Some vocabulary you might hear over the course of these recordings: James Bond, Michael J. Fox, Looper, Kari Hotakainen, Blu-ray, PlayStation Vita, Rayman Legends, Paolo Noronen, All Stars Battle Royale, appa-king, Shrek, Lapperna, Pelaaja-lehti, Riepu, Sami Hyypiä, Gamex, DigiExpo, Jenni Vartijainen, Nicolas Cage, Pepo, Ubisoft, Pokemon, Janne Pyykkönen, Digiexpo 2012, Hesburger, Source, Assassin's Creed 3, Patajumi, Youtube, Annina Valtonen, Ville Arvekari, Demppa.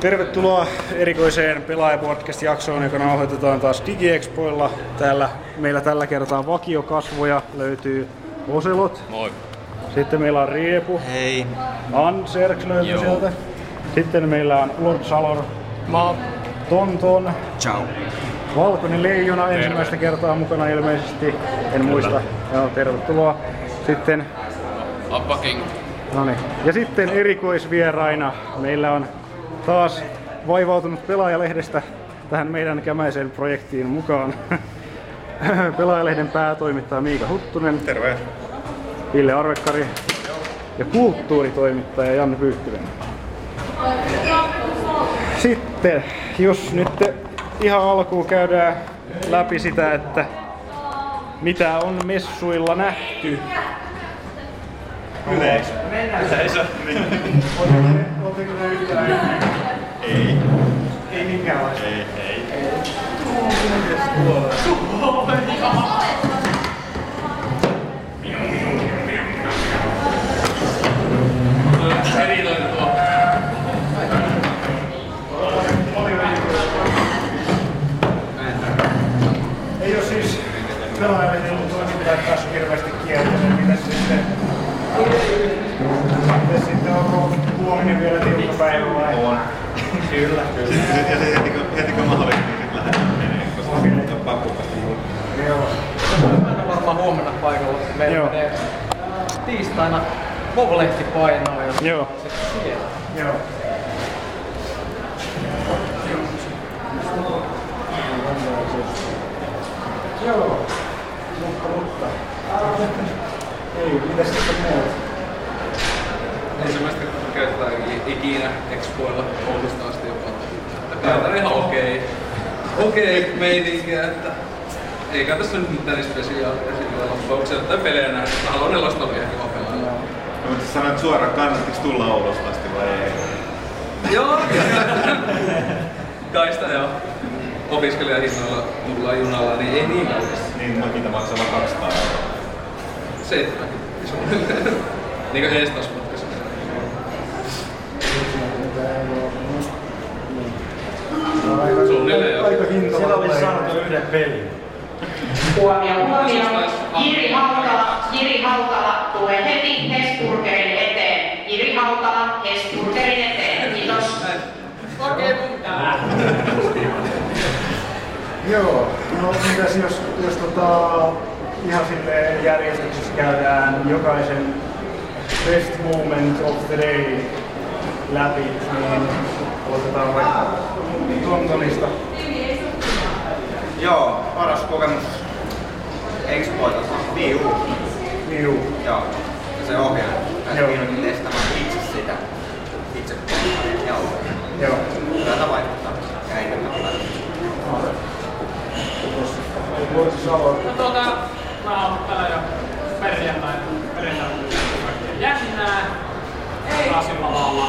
Tervetuloa erikoiseen Pelaaja-podcast-jaksoon, joka nauhoitetaan taas DigiExpoilla. Täällä meillä tällä kertaa vakiokasvoja löytyy Oselot. Moi. Sitten meillä on Riepu. Hei. Andzerx löytyy sieltä. Sitten meillä on LordZalor. Moi. Ton-Ton. Ciao. Valkoinenleijona ensimmäistä kertaa mukana ilmeisesti. En muista. Joo, tervetuloa. Sitten appa-king. Noniin. Ja sitten erikoisvieraina meillä on taas vaivautunut Pelaaja-lehdestä tähän meidän kämäiseen projektiin mukaan. Pelaaja-lehden päätoimittaja Miika Huttunen. Terve. Ville Arvekari. Ja kulttuuritoimittaja Janne Pyykkönen. Sitten, jos nyt ihan alkuun käydään läpi sitä, että mitä on messuilla nähty. Yleisö. Yleisö. Oletteko ne yhtään? Ei. Ei minkäänlaista? Ei. Ei ole siis Pelaajalehden toimintaan tässä hirveästi kiertänyt, mitä sitten onko huominen vielä tiukka päivä vai? On. Kyllä. Heti kun mahdollisesti lähdetään meneen, koska nyt on pakko. Joo. Mä varmaan huomenna paikalla. Meillä menee tiistaina Kovlehti painaa ja sitten siellä. Joo. Joo. Mutta. Ei, mitä sitten muuta? Ensimmäistä kertaa ikinä Expoilla Oulusta asti jopa. Täällä on ihan okei meininkiä, että eikä tässä nyt mitään spesiaalia sillä loppuuksia tai pelejä nähdä. Täällä on nelostavia kiva pelaa. No mutta sanoit suoraan, kannattiko tulla Oulusta asti vai ei? Joo! Kaista joo. Opiskelijahinnoilla mulla junalla, niin ei niin kallis. Niin, mitä maksaa 200 euroa? 7. Niinkö ees taas matkassa? Suunnilleen joo. Sillä olisi sanottu yhden pelin. Jiri Hautala tulee heti Hesburgerin eteen. Jiri Hautala Hesburgerin eteen. Kiitos. Okei, mukaan. Joo. No mitäs jos ihan silleen järjestyksessä käydään jokaisen best moment of the day läpi, niin aloitetaan vaikka Ton-Tonista. Joo, paras kokemus Expoilta Wii U. Wii U. Joo, ja se ohjaa. Pääsin testamaan itse sitä. Itse kokemaan ja ohjaa. Joo. Tätä vaikuttaa. Ja ei tämä ole. No mä oon täällä jo perjantaina kaikkien jännää, Rasin lavalla.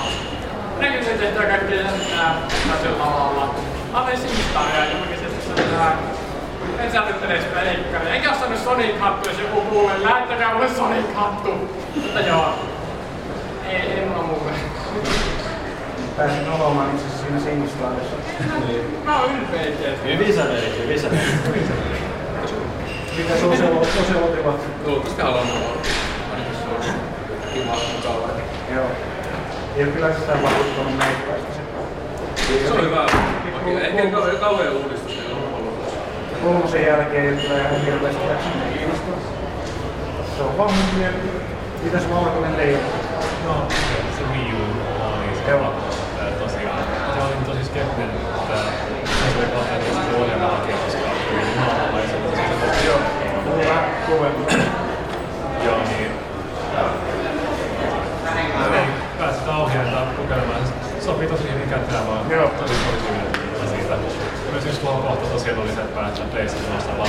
Näkyisen tehtyä kaikkien jännää Rasin lavalla. Mä olin Simstaria ja julkisesti sanotaan, en säänyt edes peikkaria. Eikä oo saanut Sonic-hattu, jos joku kuulee, lähettäkää mulle Sonic-hattu. Mutta joo, ei mulla muuta. Pääsin olemaan itse asiassa siinä Simstariassa. Mä oon ylpeikkeet. Visareikki. Mitä sosiaalotivat? Luultavasti haluamme olla. Ainakin se on kiva mukavaa. Joo. Ei ole kyllä sitä vakuuttanut näyttävästi sen. Se on hyvä. Ehkä kauhean uudistus ei ole ollut. Kolmosen jälkeen ei ole ihan hirveästi läksineen kiinnostaa. Se on vaan mun mieli. Mitäs valkoinen leijona? No, se Wii U oli tosiaan. Se oli tosi skeptinen, että se oli kahden vuoden hakemusta. Joo, niin. Pääsit ohjaamaan kokeilemaan. Sopii tosi hyvin käyttää vaan. Joo. Tosi positiivinen siitä. Myös yksi kohta tosiaan oli se, että päästään PlayStationista lavan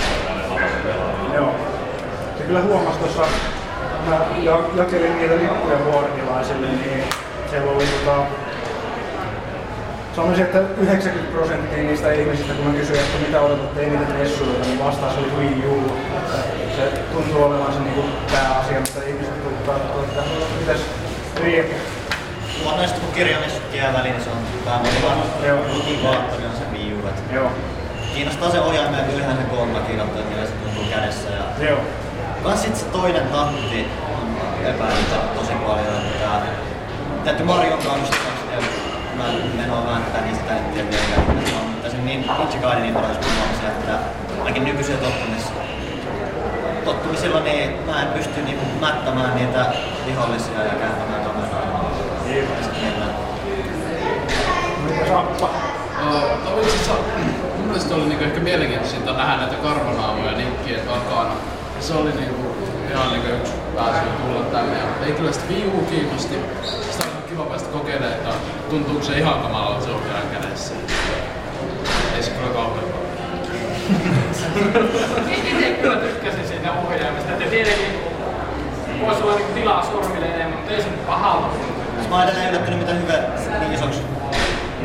pelaamaan. Joo. Se kyllä huomasi tuossa, mä jakelin niitä lippuja vuoritilaisille, niin siellä oli sanoisin, että 90% niistä ihmisistä, kun mä kysyin, että mitä odotatte eniten messuilta, niin vastaus oli Wii U. Se tuntuu olevan se niin pääasia, mutta ihmiset tuntuu, että mitäs Riepu? Luonnollisesti kun kirjallisesti jää väliin, niin se on motivaattori on se Wii U. Kiinnostaa se ohjaamme ja kyllähän se kolma kirjoittaa, että se tuntuu kädessä. Ja kans sit se toinen tantti on epäilytä tosi paljon, että täytyy Marion kanssa menoa vääntää, niin sitä en tiedä vielä. Se on tässä niin itsekäinen niin paljon se, että ainakin nykyisellä tottumisella niin mä en pysty niinku mättämään niitä vihollisia ja kääntämään kameraa. Ja sit mennään. Mun mielestä oli niinku ehkä mielenkiintoisinta nähdä näitä karvanaamoja nikkien takana. Se oli niinku ihan niinku yksi pääsy tulla tänne. Ja ei kyllä sitä Wii U kiinnosti. Sitä on kiva päästä kokeilemaan, että tuntuuko se ihan kamalalta se ohjaan kädessä. Ei se kyllä kauhean paljon. Itse kyllä tykkäsin siinä ohjaamista. Että tietenkin voisi olla niinku tilaa sormille enemmän, mutta ei se pahalta tuntunut. Mä oon edelleen yllättynyt mitä hyvä niin isoksi.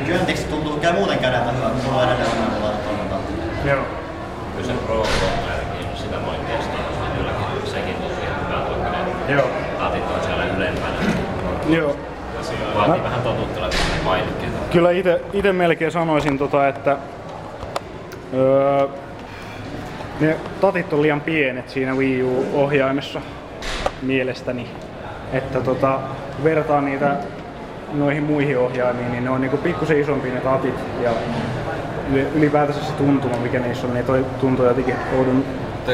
Könteksi tuntuu käy muuten kädeltä hyvää, kun sulla on edelleen ongelmaa tuolla. Joo. Kyllä se pro-konverkin, sitä voi testaa, koska jollakin sekin tosi hyvää tuollainen. Joo. Tatit on siellä ylempänä. Joo. Vaatii vähän totuttelevia painikkeita. Kyllä ite melkein sanoisin että ne tatit on liian pienet siinä Wii U-ohjaimessa mielestäni. Että vertaa niitä noihin muihin ohjaimiin, niin ne on niinku pikkusen isompi ne tatit ja ylipäätänsä se tuntuma, mikä niissä on, niin toi tuntuu jotenkin oudun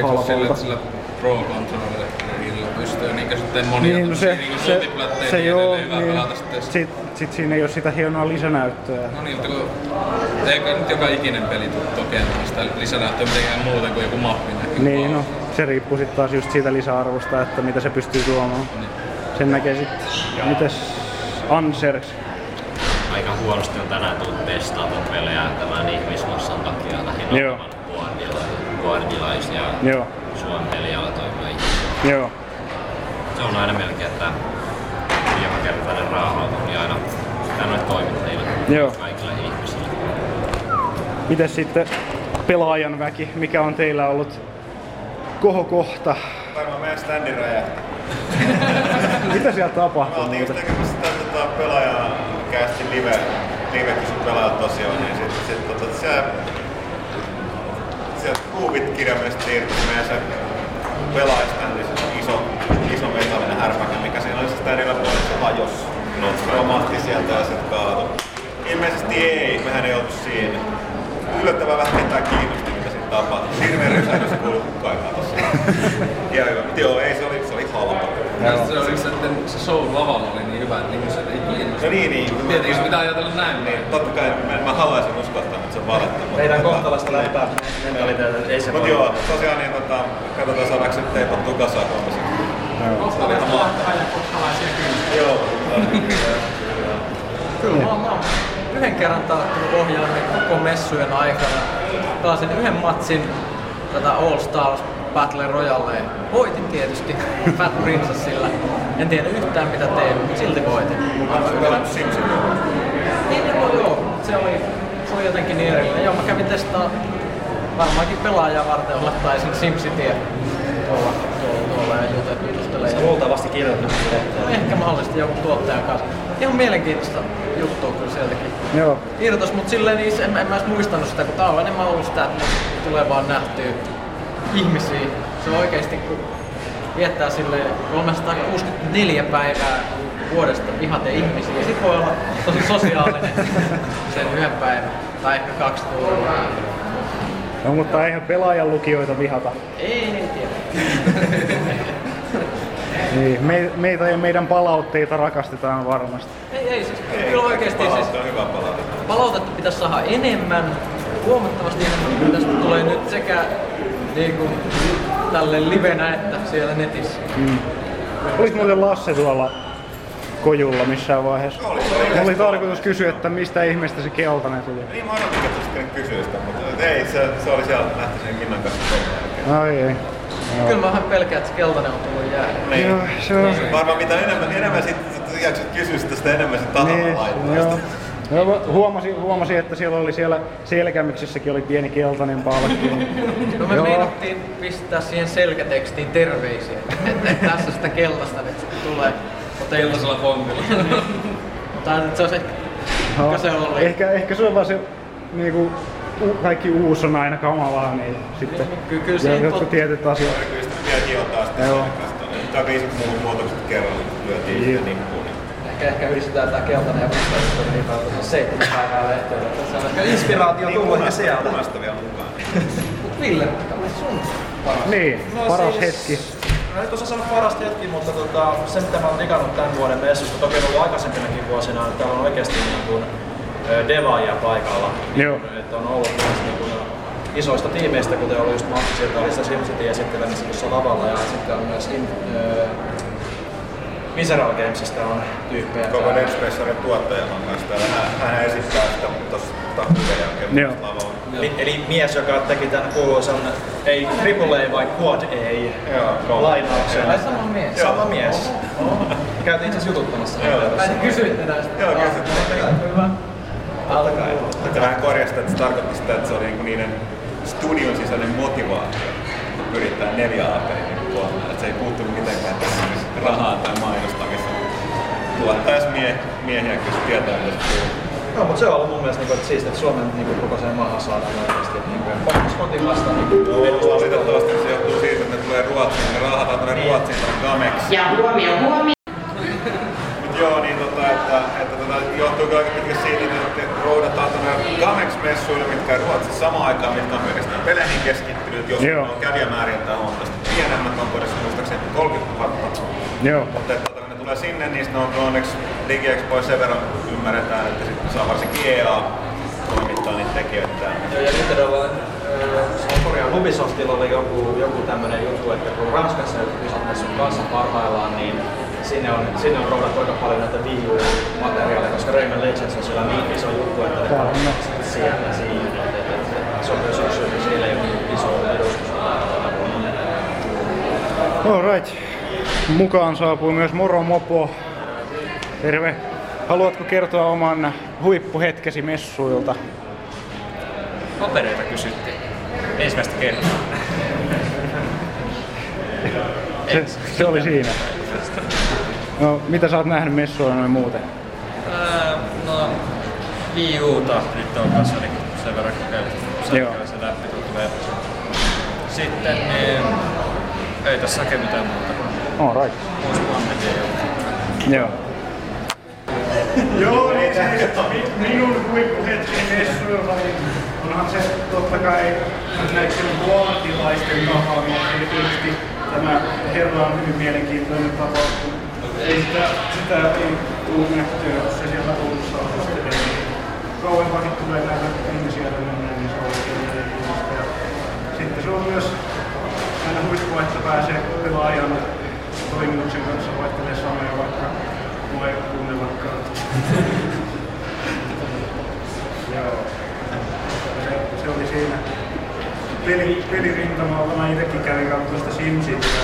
halvalta. Eikö sillä Pro-kontrollerilla pystyy niinkä sitten monia niin, tämmöisiä multiplatteja niin hyvää niin, pelata sitten? Sit siinä ei oo sitä hienoa lisänäyttöä. No niin, mutta kun eikä nyt joka ikinen peli tuu tokentaa sitä lisänäyttöä mitenkään muuta kuin joku mappi näkyy. Niin, no se riippuu sit taas just siitä lisäarvosta, että mitä se pystyy tuomaan. Niin. Sen näkee sit. Mites Andzerx. Aika huonosti on tänään tullut testaamaan pelejä tämän ihmismassan takia lähinnä guardilaisia ja Suomen peliala toimii. Joo. Se on aina melkein, että joka kertainen raahautu oli aina tänne toimittajille kaikille ihmisille. Mites sitten pelaajan väki? Mikä on teillä ollut kohokohta? Varmaan meidän standin räjähti. Mitä siellä tapahtuu? Mä oltiin just tekemässä tätä pelaajakästin live, kun sun pelaat tosiaan, niin sit sieltä kuubit kirjaimellisesti irti meidän se pelaajasta iso metallinen härpäkä, mikä siinä oli sitä edellä puolessa hajossa. Romahti sieltä ja sit kaatui. Ilmeisesti ei, mehän ei oltu siinä. Yllättävän vähän ketään kiinnosti, mitä sit tapahtui. Hirveen rysähdys kuului kaikkea tosiaan. Joo, ei se oli halpa. Ja se oli se show lavalla oli niin hyvä, että ihmiset ei kiinnostaa. No niin. Tietenkin se pitää ajatella näin. Niin, totta kai mä haluaisin uskottaa, mutta se on valetta. Meidän kohtalaista läppää mentaliteetä ei se voi. Mut joo, tosiaan niin katsotaan saadaanko se teipattua kasaan kolmisen. Kohtalaista läppää ja kohtalaisia kyllä. Joo. Kyllä mä oon yhden kerran tarttunut ohjaamaan koko messujen aikana. Pelasin yhden matsin tätä All Stars Battle Royale. Voitin tietysti Fat Princessillä. En tiedä yhtään mitä tein, mutta silti voitin. Aivan SimCity. Niin joo, se oli jotenkin niin erillinen. Joo, mä kävin testaan varmaankin pelaajaa varten olettaisin SimCityä tuolla ja jutustelee. Se on luultavasti kirjoitettu. Ehkä mahdollisesti joku tuottajan kanssa. Ihan mielenkiintoista juttua kyllä sieltäkin. Joo. Irtos, mutta silleen niin en mä edes muistanut sitä, kun tää on enemmän ollut sitä, että tulee vaan nähtyä ihmisiä. Se on oikeesti, kun viettää silleen 364 päivää vuodesta vihaten ihmisiä, ja sit voi olla tosi sosiaalinen sen yhden päivän, tai ehkä 2 tuntia. No mutta eihän pelaajan lukijoita vihata. Ei tiedä. Niin, meitä ja meidän palautteita rakastetaan varmasti. Ei siis, kyllä oikeesti siis palautetta pitäis saada enemmän, huomattavasti enemmän, tästä tulee nyt sekä niinku tälle livenä että siellä netissä. Mm. Olis muuten Lasse tuolla kojulla missään vaiheessa? Oli tarkoitus kysyä, että mistä ihmeestä se keltainen tuli. Niin mä odotin, että sitten kysyä sitä, mutta ei, se oli siellä nähty sen Minnan kanssa kohdalla. Ai ei. No. Kyllä mä vähän pelkään, että se keltainen on tullut jäädä. Joo, se on. Varmaan mitä enemmän sit jaksit kysyä sitä enemmän sit tahannan laitteesta. No, huomasin, että siellä oli selkämyksessäkin oli pieni keltainen palkki. No me meinattiin pistää siihen selkätekstiin terveisiä, että tässä sitä keltaista nyt tulee. Mutta iltaisella pommilla. Se on se, mikä se oli. Ehkä se on vaan se niinku, kaikki uusi on aina kamalaa, niin sitten jotkut tietyt asiat. Kyllä sitä vielä hiotaan sitten selkästä. Tai 50 muutokset kerran lyötiin sitten nippuun. Ehkä yhdistetään tää keltainen ja musta, niin on 7 päivää lehtiä. Tässä on ehkä inspiraatio tullut ehkä sieltä. Punaista vielä mukaan. Ville, mikä oli sun paras? Niin, paras hetki. No nyt osaa sanoa parasta hetkiä, mutta se mitä mä oon digannut tän vuoden messusta, toki on ollut aikaisempinakin vuosina, että täällä on oikeesti niin devaajia paikalla. Että on ollut myös niin kuin isoista tiimeistä, kuten oli just Matti, joka oli sitä SimCityn esittelemässä tuossa lavalla, ja sitten on myös Miserable Gamesista on tyyppejä. Koko Netspessorin tuottaja on myös täällä. Hän esittää sitä tuossa takkujen jälkeen lavalla. Eli mies, joka teki tämän kuuluisan ei AAA vai Quad A lainauksen. Sama mies. Sama mies. Käytiin itse asiassa jututtamassa. Kysyitte näistä. Joo, kysyttiin. Alkaa. Että vähän korjasta, että se tarkoitti sitä, että se oli niiden studion sisäinen motivaatio yrittää 4A-peliä vuonna. Että se ei puuttunut mitenkään tässä rahaa tai mainostamista. Tuottaisi miehiä, kyllä se tietää, että se no, mutta se on ollut mun mielestä niinku, siistiä, että Suomen niinku, kokoiseen maahan saadaan oikeasti. Pakkas kotimasta. Valitettavasti se johtuu siitä, että ne tulee Ruotsiin, ne rahataan tulee Ruotsiin tai Gamex. Ja huomio. Joo, niin että johtuu kaiken pitkästi siitä, että roudataan Gamex-messuille, mitkä Ruotsissa samaan aikaan, mitkä on myöskin peleihin keskittynyt, jos on kävijämääriltään huomattavasti pienemmät, on todessa muistaakseni 30 000. Joo. Mutta että kun ne tulee sinne, niin on onneksi DigiExpoissa sen verran ymmärretään, että sitten saa varsinkin EA toimittaa niitä tekijöitään. Joo, ja nyt edellä Ubisoftilla oli joku tämmönen juttu, että kun Ranskassa isot messut kanssa parhaillaan, niin Sinne on roudattu aika paljon näitä Wii U -materiaaleja, koska Rayman Legends on siellä niin iso juttu, että ne on siinä. Se on myös yksi syy, että siellä ei ole iso edustus. Alright. Mukaan saapui myös Moromopo. Terve. Haluatko kertoa oman huippuhetkesi messuilta? Papereita kysyttiin. Ensimmäistä kertaa. Se oli siinä. No, mitä sä oot nähnyt messuilla noin muuten? No, Wii U:ta nyt on kanssa niin sen verran kokeillut se läpi tulee. Sitten ei tässä ole mitään muuta. All right. Uusi Bond. Joo. Joo, niin se minun huippuhetki messuilla onhan se tottakai näiden vuotilaisten kahaaminen erityisesti. Tämä herra on hyvin mielenkiintoinen tapaus, kun ei sitä ei tule nähtyä, jos se siellä Oulussa alustelee. Kauempaakin tulee näitä ihmisiä mennä, niin se on oikein mielenkiintoista. Ja sitten se on myös aina huippua, että pääsee pelaajan toimituksen kanssa vaihtelee samoja, vaikka mua ei kuunnellakaan. Se oli siinä. Pelirintamalla mä itsekin kävin kautta SimCityä.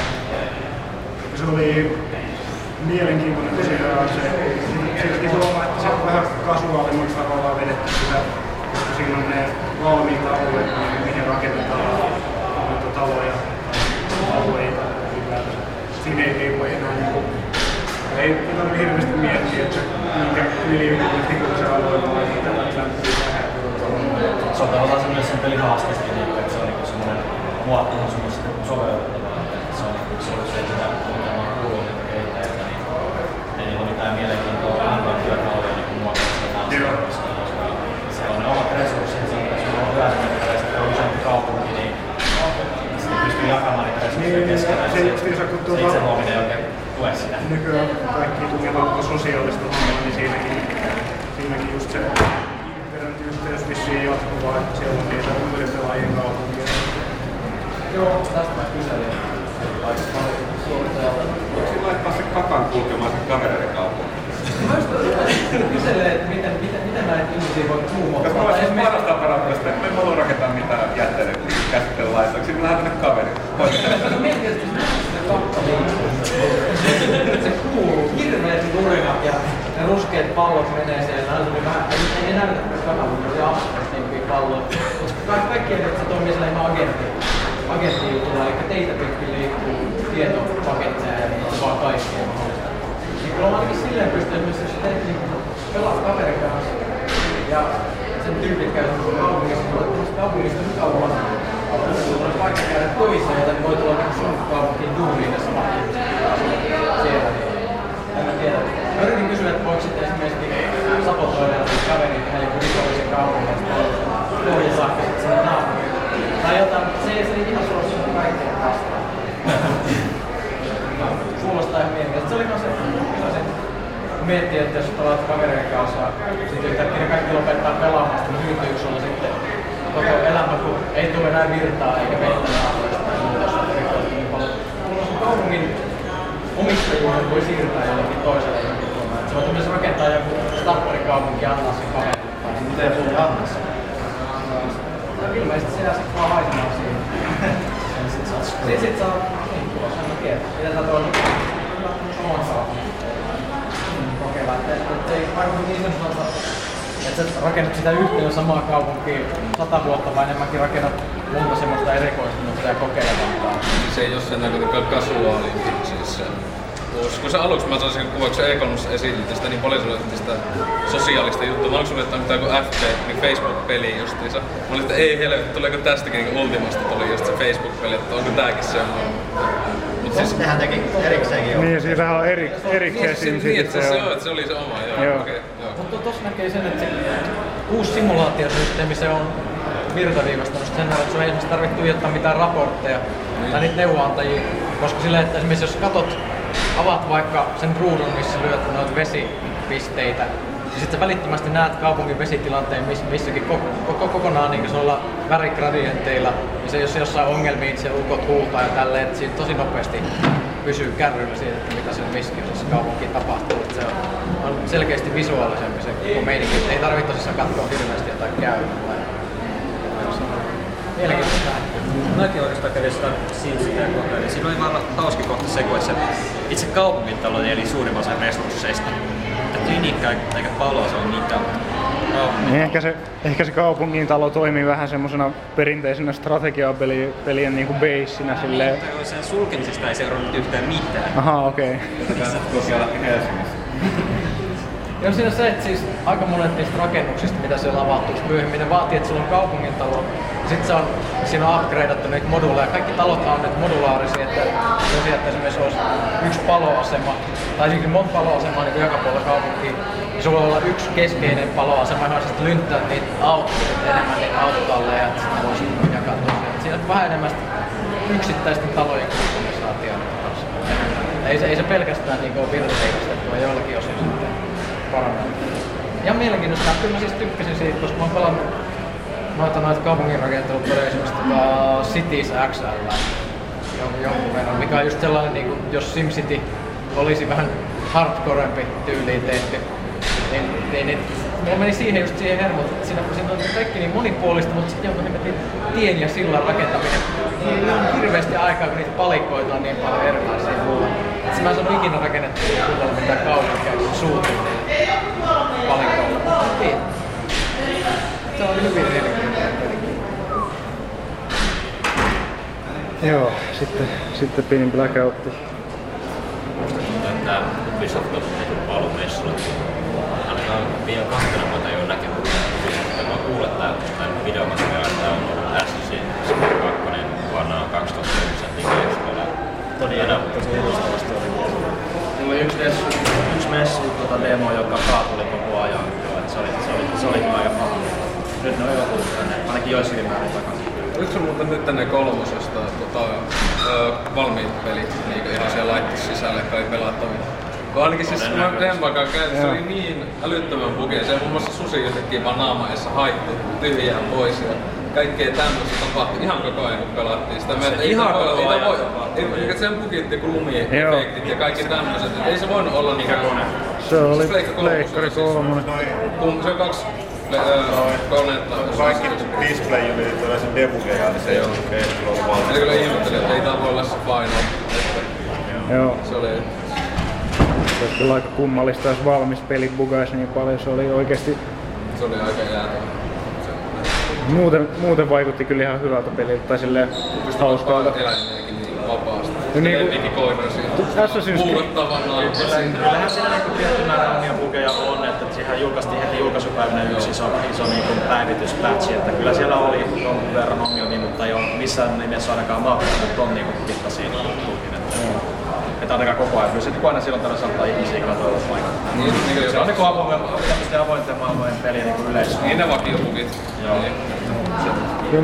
Se oli mielenkiintoinen tosiaan se. Silti huomaa, että se on vähän kasuaalimman tavallaan vedetty sitä. Siinä on ne valmiita alueet, mihin rakennetaan taloja, alueita. Siinä ei voi enää niinku... Ei pitänyt hirveästi miettiä, että minkä miljoonat tikuisen alueella on niitä lämpiä. Se on tavallaan se myös sen pelin haasteeskin, että se on niinku semmoinen muottuna sovelluttava, että se on niinku se, mitä mä oon kuullut niitä kehittäjiltä, niin ei ole mitään mielenkiintoa antaa työkaluja niinku muotoista tanssilla, koska se on ne omat resurssit siitä, että sulla on työskentelyä ja sitten on useampi kaupunki, niin sitten pystyy jakamaan niitä resursseja keskenään, ja se itse huominen ei oikein tue sitä. Nykyään kaikki tukevat sosiaalista huomioon, niin siinäkin just se yhteys vissiin jatkuvaa, että siellä on niitä uuden pelaajien kaupunkia. Joo, tästä mä kyselin. Voitko laittaa se kakan kulkemaan sen kameran kaupunkiin? Mä just kyselin, että miten näitä ihmisiä voi kuumottaa. Koska mä olisin parasta parantamista, että me ei halua rakentaa mitään jätteiden käsitteen laitoksia. Mä lähden tänne kaverin. Mä mietin, että se kakkavilla. Se kuuluu hirveet nurinat ja ne ruskeat pallot menee siellä. Ei näytä kanavilla, se asteistempiä palloja. Kaikki eivät, että se toimii sellainen agenttijutulla, eli teitä pitkin liikkuu tietopaketteja ja niitä vaan kaikkea mahdollista. Kyllä mä ainakin silleen pystynyt myös, että pelaa kaverin kanssa ja sen tyyppikäys on kaupungista mukavaa. Jos on vaikka käydä toiseen, niin voi tulla sun kaupunkiin duuniin tässä mahdollisesti siellä. En tiedä. Mä yritin kysyä, että voiko sitten esimerkiksi sabotoida kaverin tähän joku rikollisen kaupungin ja saakka sitten sinne naapuriin. Tai jotain, se ei ihan suosittu kaikkea vastaan. Kuulostaa ihan mielenkiintoista. Se oli myös se, kun miettii, että jos pelaat kavereiden kanssa, sitten yhtäkkiä kaikki lopettaa pelaamaan, niin hyytyykö sulla sitten koko elämä, kun ei tule enää virtaa eikä vettä naapurista tai muuta rikollista niin paljon. Kun kaupungin omistajuuden voi siirtää jollekin toiselle johonkin tuomaan. Se voi tämmöisessä rakentaa joku stapparikaupunki ja antaa sen kaverille. Miten sulla ei antaa sen? Ilmeisesti se jää sit vaan haisemaan siihen. Sit saa hinkua, sen mä tiedän. Pidetään tuolla oman kaupungin kokeilla. Että ei varmasti niin sanota, että sä rakennat sitä yhteyden samaa kaupunkiin 100 vuotta vai enemmänkin rakennat monta semmoista erikoistumista ja kokeilevantaa. Se ei ole sen näköinen kasuaali. Siis kun se aluksi mä saisin kuvauksen E3:ssa esille tästä niin paljon sitä sosiaalista juttua. Mä oon suunnittanut mitään kuin FB, niin Facebook-peli justiinsa. Mä olin, että ei helvetti, tuleeko tästäkin niin Ultimasta tuli just se Facebook-peli, että onko tääkin semmoinen. Mut siis... Sehän teki erikseenkin. Niin, siinähän on erikseen SimCity. Niin, se oli se oma, joo. Okay, joo. Mutta tossa näkee sen, että se uusi simulaatiosysteemi, se on virtaviivastanut sen, että sun ei esimerkiksi tarvitse tuijottaa mitään raportteja tai niitä neuvonantajia, koska sillä, että esimerkiksi jos katot avaat vaikka sen ruudun, missä lyöt noita vesipisteitä, ja sitten välittömästi näet kaupungin vesitilanteen missäkin kokonaan niin sulla värigradienteilla, niin se jos jossain ongelmia itse ulkot huutaa ja tälleen, että siinä tosi nopeasti pysyy kärryllä siitä, että mitä sen miskiössä kaupunkiin tapahtuu. Että se on selkeästi visuaalisempi se koko meininki, että ei tarvitse tosissaan katsoa hirveästi jotain käymään. Mielenkiintoista. Mäkin oikeastaan kävin sitä SimCityä kohtaan, niin siinä oli vaan hauskin kohta se, kun itse kaupungintalo eli suurin osa resursseista. Että ei niinkään eikä paloa, se on niinkään kaupungintalo. Niin ehkä se kaupungintalo toimii vähän semmoisena perinteisenä strategiapelien niinku beissinä silleen. Niin, mutta sen sulkemisesta ei seurannut yhtään mitään. Aha, okei. Okay. Jotakaan kokeilla Helsingissä. Joo, siinä on se, että siis aika monet niistä rakennuksista, mitä siellä avahtuu myöhemmin, ne vaatii, että sulla on kaupungintalo. Sitten siinä on upgradeattu niitä moduleja. Kaikki talot on nyt modulaarisia, että tosiaan, että esimerkiksi olisi yksi paloasema, tai esimerkiksi monta paloasemaa niin joka puolella kaupunkiin, niin sulla voi olla yksi keskeinen paloasema, johon sitten lynttää niitä autoja, enemmän niitä autotalleja, että sitten voi sitten jakaa tosiaan. Siinä on vähän enemmän yksittäisten talojen kustomisaatioon. Ei se pelkästään niin ole virtateikastettua jollakin osin sitten parannettua. Ja mielenkiintoista, kyllä mä siis tykkäsin siitä, koska mä oon pelannut noita kaupunginrakentelupelejä esimerkiksi City's XL jonkun verran, mikä on just sellainen, niin kuin, jos SimCity olisi vähän hardcorempi tyyliin tehty, niin mulla meni siihen just siihen hermot, että siinä on kaikki niin monipuolista, mutta sitten jonkun nimetin tien ja sillan rakentaminen. Niillä on hirveästi aikaa, kun niitä palikoita on niin paljon erilaisia mulla. Että mä en saanut ikinä rakennettua sillalla mitään kaupunkia, kun suutin palikoilla. Se on hyvin erilainen. Joo, sitten pieni blackoutti. Muistatko, että Ubisoft on tehty palomessulla? Ainakaan vielä kahtena mä tajuin näkemyksiä Ubisoftia. Mä oon kuullut tämän videomateriaan, että on ollut SC2 vuonna 2009 DigiExpolla. Todella tosi edustamasti oli kuullut. Mulla oli yksi messu demo, joka kaatuli koko ajan. Se oli aika paha. Nyt ne on jo kuullut, ainakin joissakin määrin takaisin. Oliko se muuten nyt tänne kolmosesta valmiit pelit niin ihan siellä laittis sisälle, jotka oli pelattavia? Kun ainakin siis mä Dembakaan käytin, se oli niin älyttömän bugea. Se muun muassa susi jotenkin vaan naamaessa haittu tyhjään pois ja kaikkea tämmöistä tapahtui ihan koko ajan, kun pelattiin sitä. Ihan koko ajan tapahtui. Sen bugittiin kuin lumiefektit ja kaikki tämmöiset. Ei se voinut olla mikään kone. Se oli Pleikkari 3. Se on 2. Kaikki display-jumitit on näissä debugeja, niin se ei ole ollut valmis. Eli kyllä ihmettelin, että ei tää voi olla se paino. Joo. Se oli... Se olisi kyllä aika kummallista, jos valmis peli bugaisi niin paljon. Se oli oikeesti... Se oli aika jäätävä. Muuten vaikutti kyllä ihan hyvältä peliltä, tai silleen hauskalta. Pystyi paljon eläimiäkin niin vapaasti. Kuulottavanaan. Kyllähän siellä tietty määrä omia bugeja on, että sehän julkaistiin heti julkaisupäivänä yksi iso päivityspätsi, että kyllä siellä oli jonkun verran ongelmia, mutta ei ole missään nimessä ainakaan mahdollisimman tonnia mitta siinä tulkin. Että ainakaan koko ajan. Kyllä se aina silloin tarvitse antaa ihmisiä katoilla paikalla. Niin, se on niin avointen maailmojen peli niin yleensä. Niin ne vakiopukit. Kyllä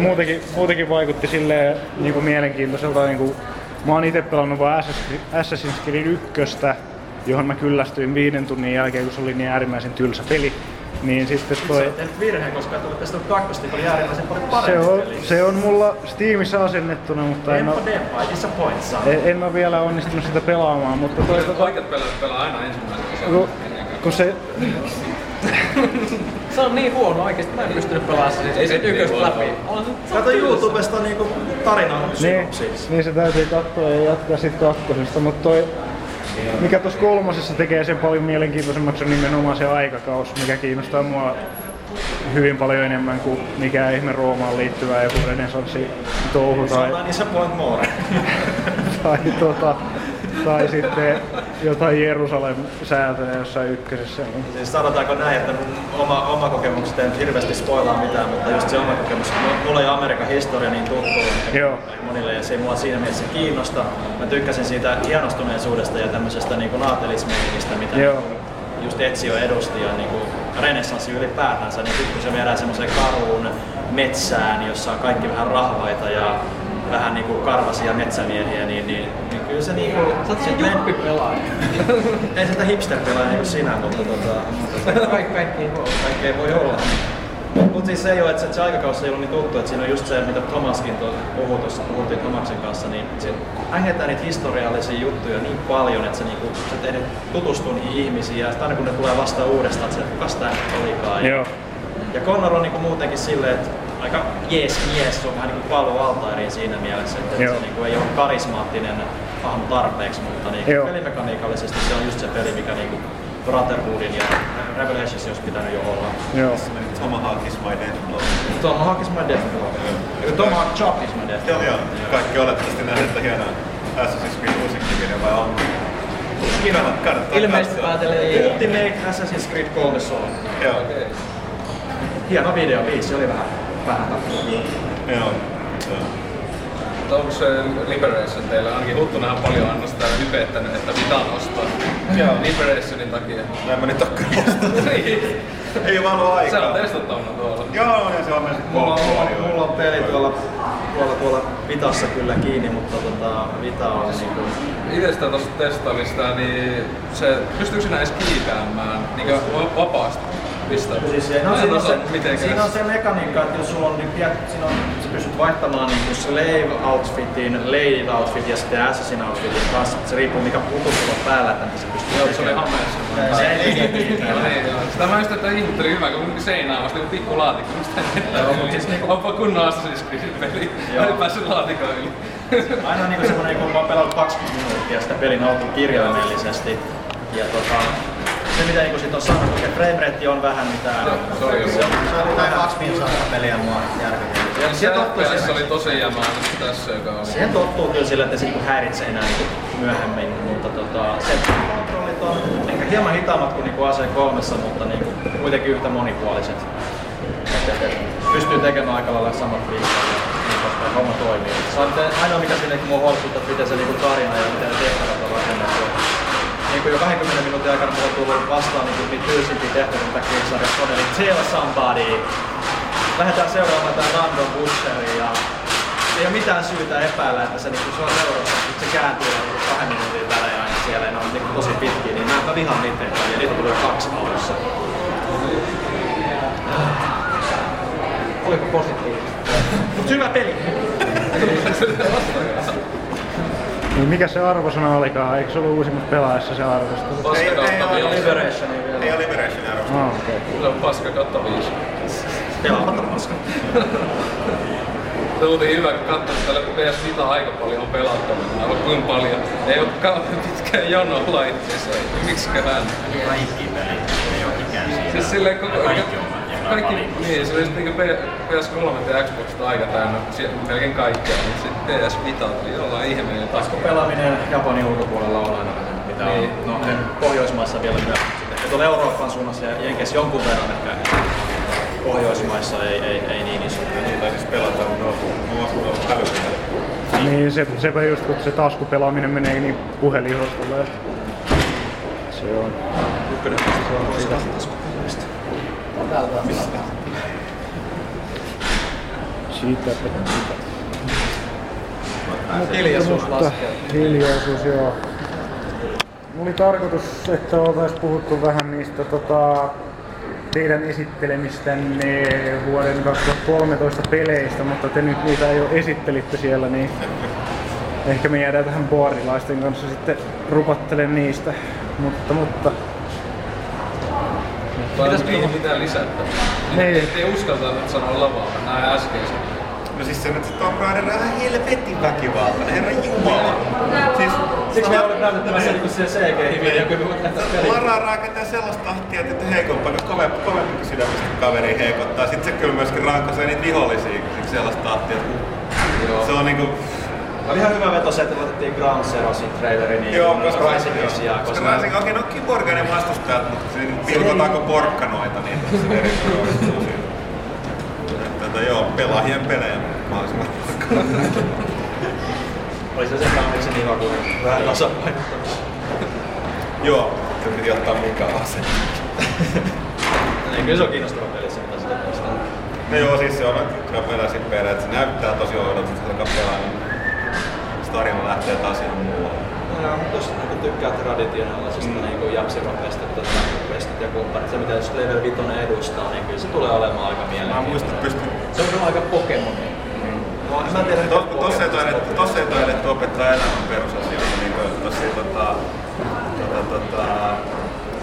muutenkin vaikutti silleen niinku mielenkiintoiselta. Niinku, mä oon ite pelannut vaan Assassin's Creed 1, johon mä kyllästyin 5 tunnin jälkeen, kun se oli niin äärimmäisen tylsä peli. Niin sitten toi... Sä oot tehnyt virheen, koska tästä on kakkosti paljon äärimmäisen paljon parempi peli. Se on mulla Steamissa asennettuna, mutta en ole vielä onnistunut sitä pelaamaan. Mutta oikeat pelaajat pelaa aina ensimmäisenä. Kun se... Se on niin huono oikeesti, mä en pystynyt pelaamaan sitä. Ei se yköstä läpi. Kato YouTubesta niinku tarinaa synopsis. Niin se täytyy katsoa ja jatkaa sit kakkosesta, mutta toi... Mikä tuossa kolmosessa tekee sen paljon mielenkiintoisemmaksi on nimenomaan se aikakaus, mikä kiinnostaa mua hyvin paljon enemmän kuin mikä ihme Roomaan liittyvää joku renesanssi touhu tai... tai sitten jotain Jerusalem säätöjä jossain ykkösessä. Siis sanotaanko näin, että oma kokemuksesta en hirveästi spoilaa mitään, mutta just se oma kokemus, mulla ei Amerikan historia niin tuttu monille ja se ei mua siinä mielessä kiinnosta. Mä tykkäsin siitä hienostuneisuudesta ja tämmöisestä niinku aatelismista, mitä just Ezio edusti ja niinku renessanssi ylipäätänsä, niin sitten kun se viedään semmoiseen karuun metsään, jossa on kaikki vähän rahvaita ja vähän niinku karvasia metsämiehiä, niin kyllä se niinku... Sä oot se jumppipelaaja. Ei sitä hipsterpelaaja niinku sinä, mutta kaikki ei voi olla. Mut siis se ei oo, että se aikakaus ei ollut niin tuttu, että siinä on just se, mitä Tomaskin puhui tuossa, puhuttiin Tomaksen kanssa, niin äihetään niitä historiallisia juttuja niin paljon, että sä tehdät tutustua niihin ihmisiin ja aina kun ne tulee vastaan uudestaan, että kukas tää nyt olikaan. Ja Connor on niinku muutenkin silleen, että aika jees, se on vähän niinku Paolo Altairiin siinä mielessä, että se niinku ei ole karismaattinen hahmo tarpeeksi, mutta niinku pelimekaniikallisesti se on just se peli, mikä niinku Brotherhoodin ja Revelations olisi pitänyt jo olla. Joo. Tom Hawk is my deathblow. Tom Hawk is my deathblow. Tom Hawk Chop is my deathblow. Joo. Kaikki olettavasti nähdette hienoa Assassin's Creed -musiikkivideon vai on? Kirjannat kannattaa. Ilmeisesti päätelee Ultimate Assassin's Creed 3 Soul. Joo. Hieno video, biisi oli vähän tappaa. Joo. Mutta onko se Liberation teillä? Ainakin Huttunen on paljon annostaa ja hypettänyt, että Vitan ostaa Liberationin takia. Näin mä nyt takkaan ostaa. Ei vaan oo aikaa. Sä oot testottavana tuolla. Joo, niin se on myös koulupuolioon. Mulla on peli tuolla Vitassa kyllä kiinni, mutta Vita on niinku... Ite sitä tosta testaamista, niin se pystyykö sinä edes kiipäämään niinkö vapaasti? Siis, siinä on se mekaniikka, että jos sulla on sä pystyt vaihtamaan niin slave outfitin, lady outfitin ja sitten assassin outfitin kanssa, se riippuu mikä puku sulla päällä, että se pystyy tekemään. Sitä mä just ihmettelin hyvää, kun seinää vasta pikku laatikko, mistä onpa kunnon Assassin's Creed-peli, en päässyt laatikon yli. Aina niinku semmonen, kun mä oon pelannut 20 minuuttia sitä pelin alkuun kirjaimellisesti. Se mitä niinku sit on sanonut, että framerate on vähän mitään. Se oli jotain 2 minuuttia peliä mua järkyttynyt. Ja se tottuu se oli tosi jämää tässä joka on. Se tottuu kyllä sillä, että sit kun häiritsee enää niinku myöhemmin, mutta se kontrollit on ehkä hieman hitaammat kuin niinku AC3, mutta niinku kuitenkin yhtä monipuoliset. Pystyy tekemään aika lailla samat viikkoja. Koska homma toimii. Ainoa mikä sinnekin mua holkuttaa, että miten se niinku tarina ja miten ne tehtävät on rakennettu. Niinku jo 20 minuutin aikana mulla on tullut vastaan niinku tylsimpiä tehtäviä mitä Kicksarjassa on, eli tell somebody. Lähdetään seuraamaan tää random busheri ja ei oo mitään syytä epäillä, että se niinku se on Euroopassa, sit se kääntyy niinku 2 minuutin välein aina siellä ja ne on niinku tosi pitkiä, niin mä vihaan niitä tehtäviä ja niitä tulee 2 alussa. Oliko positiivista? Mut hyvä peli! No mikä se arvosana olikaan? Eikö se ollut uusimmat pelaajassa se arvostelu? Ei oo Liberationia vielä. Ei oo Liberation arvostelu. Se on paska katta 5. Pelaamatta paska. Se on muuten hyvä, kun katsoo, että PS Vita aika paljon on pelattomana. Aivan kuin paljon. Ei oo kauhean pitkään jonon laitteessa. Miksiköhän? Kaikki pelit ei oo ikään siinä. Siis silleen koko ajan. kaikki, niin, se oli sit niinku PS3 ja Xboxista aika täynnä, melkein kaikkea, mutta sitten PS Vita oli jollain ihmeellinen takia. Koska pelaaminen Japanin ulkopuolella on aina vähän, mitä niin. On. No, Pohjoismaissa vielä myöhemmin. Ja tuolla Euroopan suunnassa ja Jenkeissä jonkun verran ehkä. Pohjoismaissa ei niin iso. Niitä siis pelataan, mutta on asunut hälyttänyt. Niin, sepä just, kun se taskupelaaminen menee niin puhelihostolle. Se on. Ykkönen on sitä taskupelaamista. Täällä on mistä. Siitä. Hiljaisuus laskee. Hiljaisuus, joo. Oli tarkoitus, että oltaisiin puhuttu vähän niistä teidän esittelemistänne vuoden 2013 peleistä, mutta te nyt niitä jo esittelitte siellä, niin ehkä me jäädään tähän baarilaisten kanssa sitten rupattelen niistä, mutta... Mitäs niihin pitää lisätä? Ettei uskaltaa nyt sanoa lavaa, näin äskeiset. No siis se nyt sit on päädellä vähän helvetin väkivaltainen, herranjumala. Siksi me olemme näytettävässä siellä CG-himiä joku ei voi näyttää peliä. Laraa rakentaa sellaista tahtia, että heikompaa, kovempi sydämistä kaveri heikottaa. Sit se kyllä myöskin rankaisee niitä vihollisia sellaista tahtia. Joo. Se on niinku... Oli ihan hyvä veto se, että otettiin Ground Zero siinä trailerin niin Rising-isiä. Joo, koska Rising onkin on kiborgainen vastustajat, mutta pilkotaanko porkkanoita niitä tässä verran. Mutta joo, pelaajien pelejä mahdollisimman tarkkaan. Oli se sen kauniksi niin kuin vähän tasapainottamista. Joo, se piti ottaa mukaan sen. Kyllä se on kiinnostava pelissä, mitä sitä päästään. No joo, siis se on peräisin perä, että se näyttää tosi oudolta, että alkaa pelaa, niin se tarina lähtee taas ihan muualle. No joo, mutta jos tykkää traditionaalisesta niin japsiropeista, pestit ja kumppanit, se mitä jos level 5 edustaa, niin kyllä se tulee olemaan aika mielenkiintoinen. Mä muistan, se on aika Pokemon. Tossa ei taidettu opettaa elämän perusasioita, niin kuin tossa ei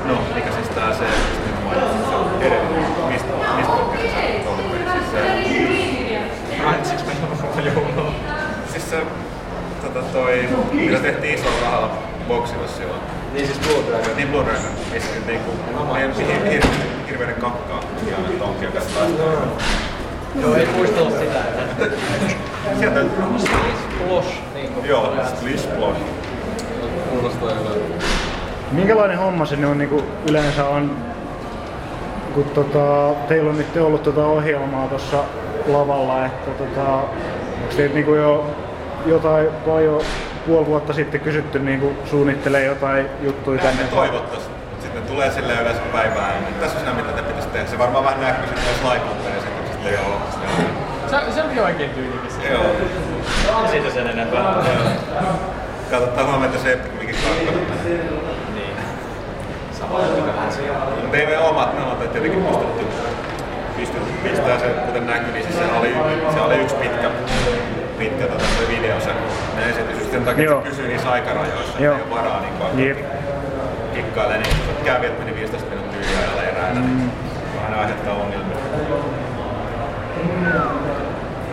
no, mikä siis tää se, nyt mainitsin, se on edelleen, mistä Pokemon se oli perisin se... Rantsiks mä joulua? Siis se... Mitä tehtiin isolla rahalla boksilla silloin? Niin siis Blu-ray. Niin Blu-ray. Ei se nyt niinku... Hirveinen kakkaa. Ja tonkia käsittää sitä. Joo, ei muistella sitä. Sieltä... Splish-plosh. Joo, splish-plosh. Kuulostaa hyvää. Minkälainen homma se on niinku yleensä on? Kun teillä on nyt ollut ohjelmaa tossa lavalla, että onks teitä niinku jo... jotain paljon puoli vuotta sitten kysytty niinku suunnittelee jotain juttuja tänne. Toivottavasti. Sitten tulee sille yleensä päivään. Tässä on mitä te pitäisi tehdä. Se varmaan vähän näkyy sitten laikuuteen ja sitten ei ole olemassa. Se onkin oikein tyylikäs. Joo. On siitä sen enempää. Katsotaan huomenta se mikin kakkonen. Niin. Samaa vähän se on. Teemme omat melot, että jotenkin pistetty. Se, kuten näkyy, niin se oli yksi pitkä se video, se esitys. Sen takia, että se pysyy niissä aikarajoissa, että ei ole varaa niin kikkailee. Niin kun kävi, että meni 15 minuuttia yliajalla eräänä, niin vähän aiheuttaa ongelmia.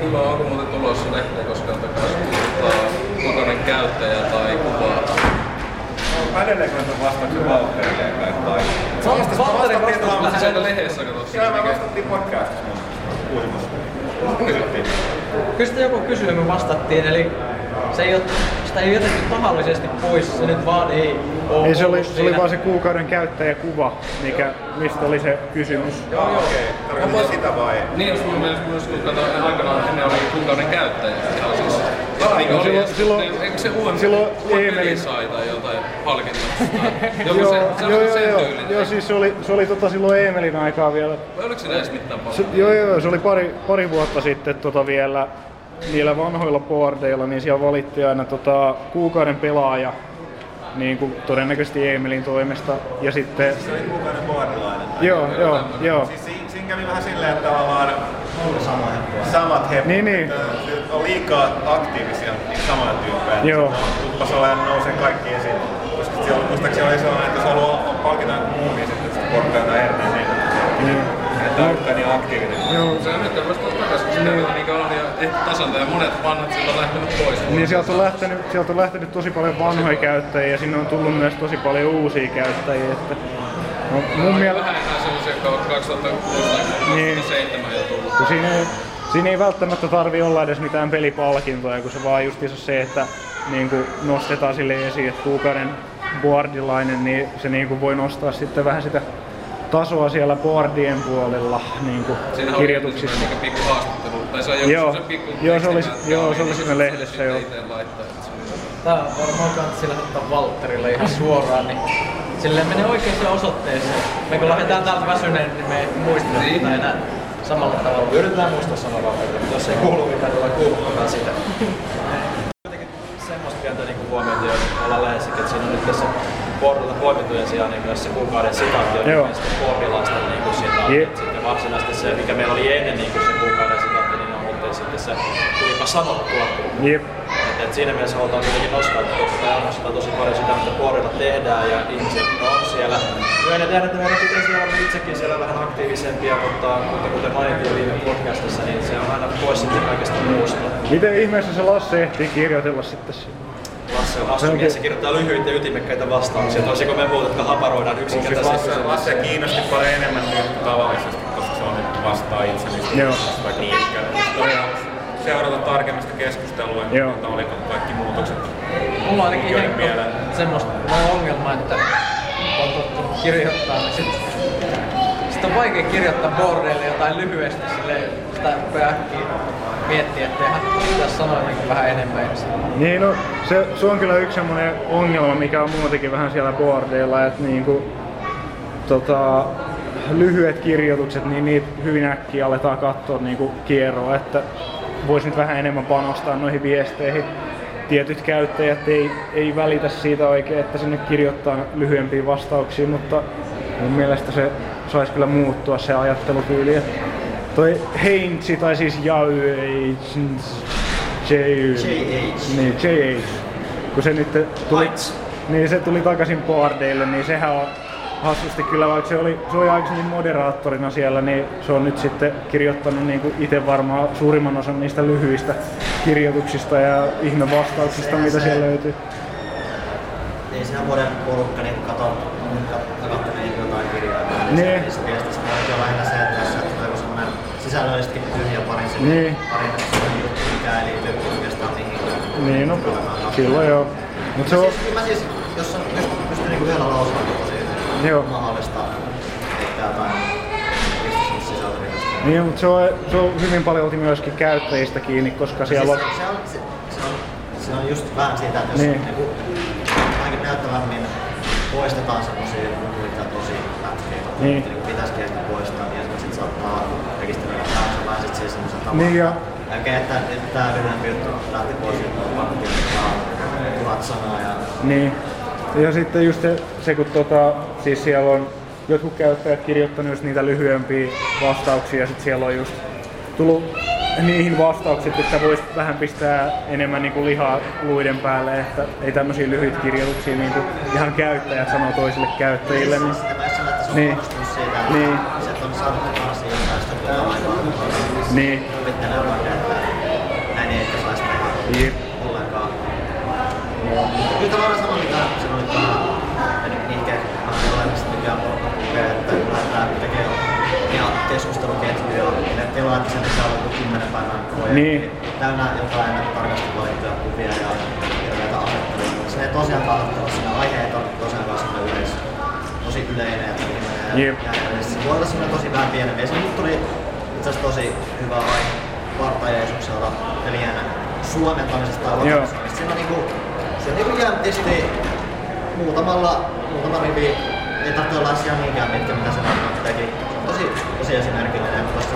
Kuva onko muuten tulossa lehteen, koska kuuluttaa kokoinen käyttäjä tai kuvaa? Mä edelleen kannattaa vastauksen Valtterilleen päin tai... Valtteri aina lehdessä katossa. Joo, me vastattiin podcastissa. Uusimassa. Kyllä sitä joku kysyi, me vastattiin, eli sitä ei jätetty tahallisesti pois, se nyt vaan ei oo ei, se oli vaan se kuukauden käyttäjäkuva, mistä oli se kysymys. Joo, okei. Tarkoitin sitä vai? Niin, jos mun mielestä kuukauden aikanaan ennen oli kuukauden käyttäjä. Eikö se Eemelin sai tai jotain palkinnosta? Joo, siis se oli silloin Eemelin aikaa vielä. Vai oliko se edes mitään palkintoa? Joo, se oli pari vuotta sitten vielä niillä vanhoilla boardeilla, niin siellä valittiin aina kuukauden pelaaja, niin kuin todennäköisesti Eemelin toimesta. Ja sitten... Se oli kuukauden boardilainen. Joo. Siis siinä kävi vähän silleen, että tavallaan... Samat heppu. Niin. On liikaa aktiivisia niin samoja tyyppejä. Joo. Tuppas olemaan nousee kaikki esiin. Koska siellä oli sellainen, että jos haluaa palkita muun, niin sitten korkeata erittäin niin. Että on yhtään niin aktiivinen. Joo. Se on nyt tämmöistä takas, kun sitä on tehty tasalta ja monet vanhat sieltä on lähtenyt pois. Niin sieltä on lähtenyt tosi paljon vanhoja käyttäjiä ja sinne on tullut myös tosi paljon uusia käyttäjiä. Että No, mun mielestä... Vähän sellaisia, jotka ovat 2007 jo tullut. Siinä ei välttämättä tarvi olla edes mitään pelipalkintoja, kun se vaan justiinsa se, että niin kuin nostetaan sille esiin, että kuukauden boardilainen, niin se niin kuin voi nostaa sitten vähän sitä tasoa siellä boardien puolella niin kuin kirjoituksissa. Siinä oli pikku haastattelu, tai se on joku pikku tekstimäärä. Joo, se oli siinä lehdessä jo. Tää on varmaan kanssa lähettää Valtterille ihan suoraan, niin silleen menee oikeaan osoitteeseen. Me kun lähdetään täältä väsyneen, niin me ei muisteta sitä enää samalla tavalla. Yritetään muistaa samalla tavalla, jos ei kuulu mitään, niin kuulukaan sitä. Semmosta pientä niin huomioita, jos ollaan lähessäkin, että siinä on nyt tässä boardilla poimintujen sijaan niin myös se kuukauden sitaatti on niin sitten boardilaista niin sitaatti. Yep. Sitten varsinaisesti se, mikä meillä oli ennen niin se kuukauden sitaatti, niin on sitten se tulipa sanottua. Yep. Et siinä mielessä halutaan kuitenkin nostaa, että arvostetaan tosi paljon sitä, mitä boardilla tehdään ja ihmiset on siellä. Myönnetään, että meidän pitäisi olla itsekin siellä vähän aktiivisempia, mutta kuten mainittiin viime podcastissa, niin se on aina pois sitten kaikesta muusta. Miten ihmeessä se Lasse ehtii kirjoitella sitten? Lasse on asumies, se kirjoittaa lyhyitä ytimekkäitä vastauksia, toisin kuin me muut, jotka haparoidaan yksinkertaisesti. Lasse kiinnosti paljon enemmän nyt tavallisesti, koska se on nyt vastaa itse niistä niinkäytöstä. Seurata tarkemmasta keskustelua, että oliko kaikki muutokset. Mulla on ainakin semmoista ongelmaa, että on tottunut kirjoittaa, niin sitten on vaikea kirjoittaa boardeille jotain lyhyesti, sitä rupeaa äkkiä miettiä, ettei pitäisi sanoa vähän enemmän. Niin, no, se on kyllä yksi semmoinen ongelma, mikä on muutenkin vähän siellä boardeilla, että niinku, lyhyet kirjoitukset, niin niitä hyvin äkkiä aletaan katsoa niinku kierroa, että voisi nyt vähän enemmän panostaa noihin viesteihin. Tietyt käyttäjät ei välitä siitä oikein, että sinne kirjoittaa lyhyempiä vastauksia, mutta mun mielestä se saisi kyllä muuttua se ajattelutyyli. Toi Heinzi tai siis J.H. Kun se nyt tuli takaisin boardeille, niin sehän on hassusti kyllä, vaikka se oli aikaisemmin moderaattorina siellä, niin se on nyt sitten kirjoittanut niin itse varmaan suurimman osan niistä lyhyistä kirjoituksista ja ihmevastauksista, mitä siellä löytyy. Ei siinä modern porukka niin katsoneen jotain kirjoja, niin niistä viestistä on lähinnä se, että jos on semmoinen sisällöllisesti tyhjä parin semmoinen juttu, mikä ei liity oikeastaan mihinkään. Niin, no silloin joo. Mut se on... Siis, jos on pystyy niinku yhdellä lausua, mahdollista heittää jotain sisältöriköstä. Niin, mutta se on hyvin paljolti myöskin käyttäjistä kiinni, koska siellä on... Se on just vähän siitä, että jos niin. Ainakin näyttävämmin poistetaan semmosia tosi pätkiä, niin pitäisikin ehkä poistaa, niin sitten saattaa rekisteröidä päätöllä ja sitten semmoisen tavalla. Niin, ja... Okei, että tää lyhyempi juttu lähti pois, että on pakko kirjoittaa 1000 sanaa ja... Niin. Ja sitten just se kun siis siellä on jotkut käyttäjät kirjoittanut just niitä lyhyempiä vastauksia ja sit siellä on just tullut niihin vastaukset, että voisi vähän pistää enemmän niinku lihaa luiden päälle, että ei tämmösiä lyhyitä kirjoituksia niinku ihan käyttäjät sanoo toisille käyttäjille. Niin, niin, niin, niin, niin. Kyllä tavallaan sanon, mitä sanoin, että ei ole mikään porukka pukea, että kun lähdetään tekemään ihan keskusteluketjuja, ettei laita sen, että on 10 päivän projekti, täynnä jotain tarkasti valittuja kuvia ja hirveitä asettelua. Se ei tosiaan tarvittava siinä, aiheet on tosiaan sellainen yleisö, tosi yleinen, että menee järjellisesti. Se voi olla siinä tosi vähän pienempi, ja se tuli itse asiassa tosi hyvä aihe Vartta-Jeesukselta pelijänä suomentamisesta tai otaksumista. Niin jäntisesti muutama rivi, ei tarvitse olla asiaa niinkään mitkä, mitä se varmaan teki. Se on tosi esimerkillinen, mutta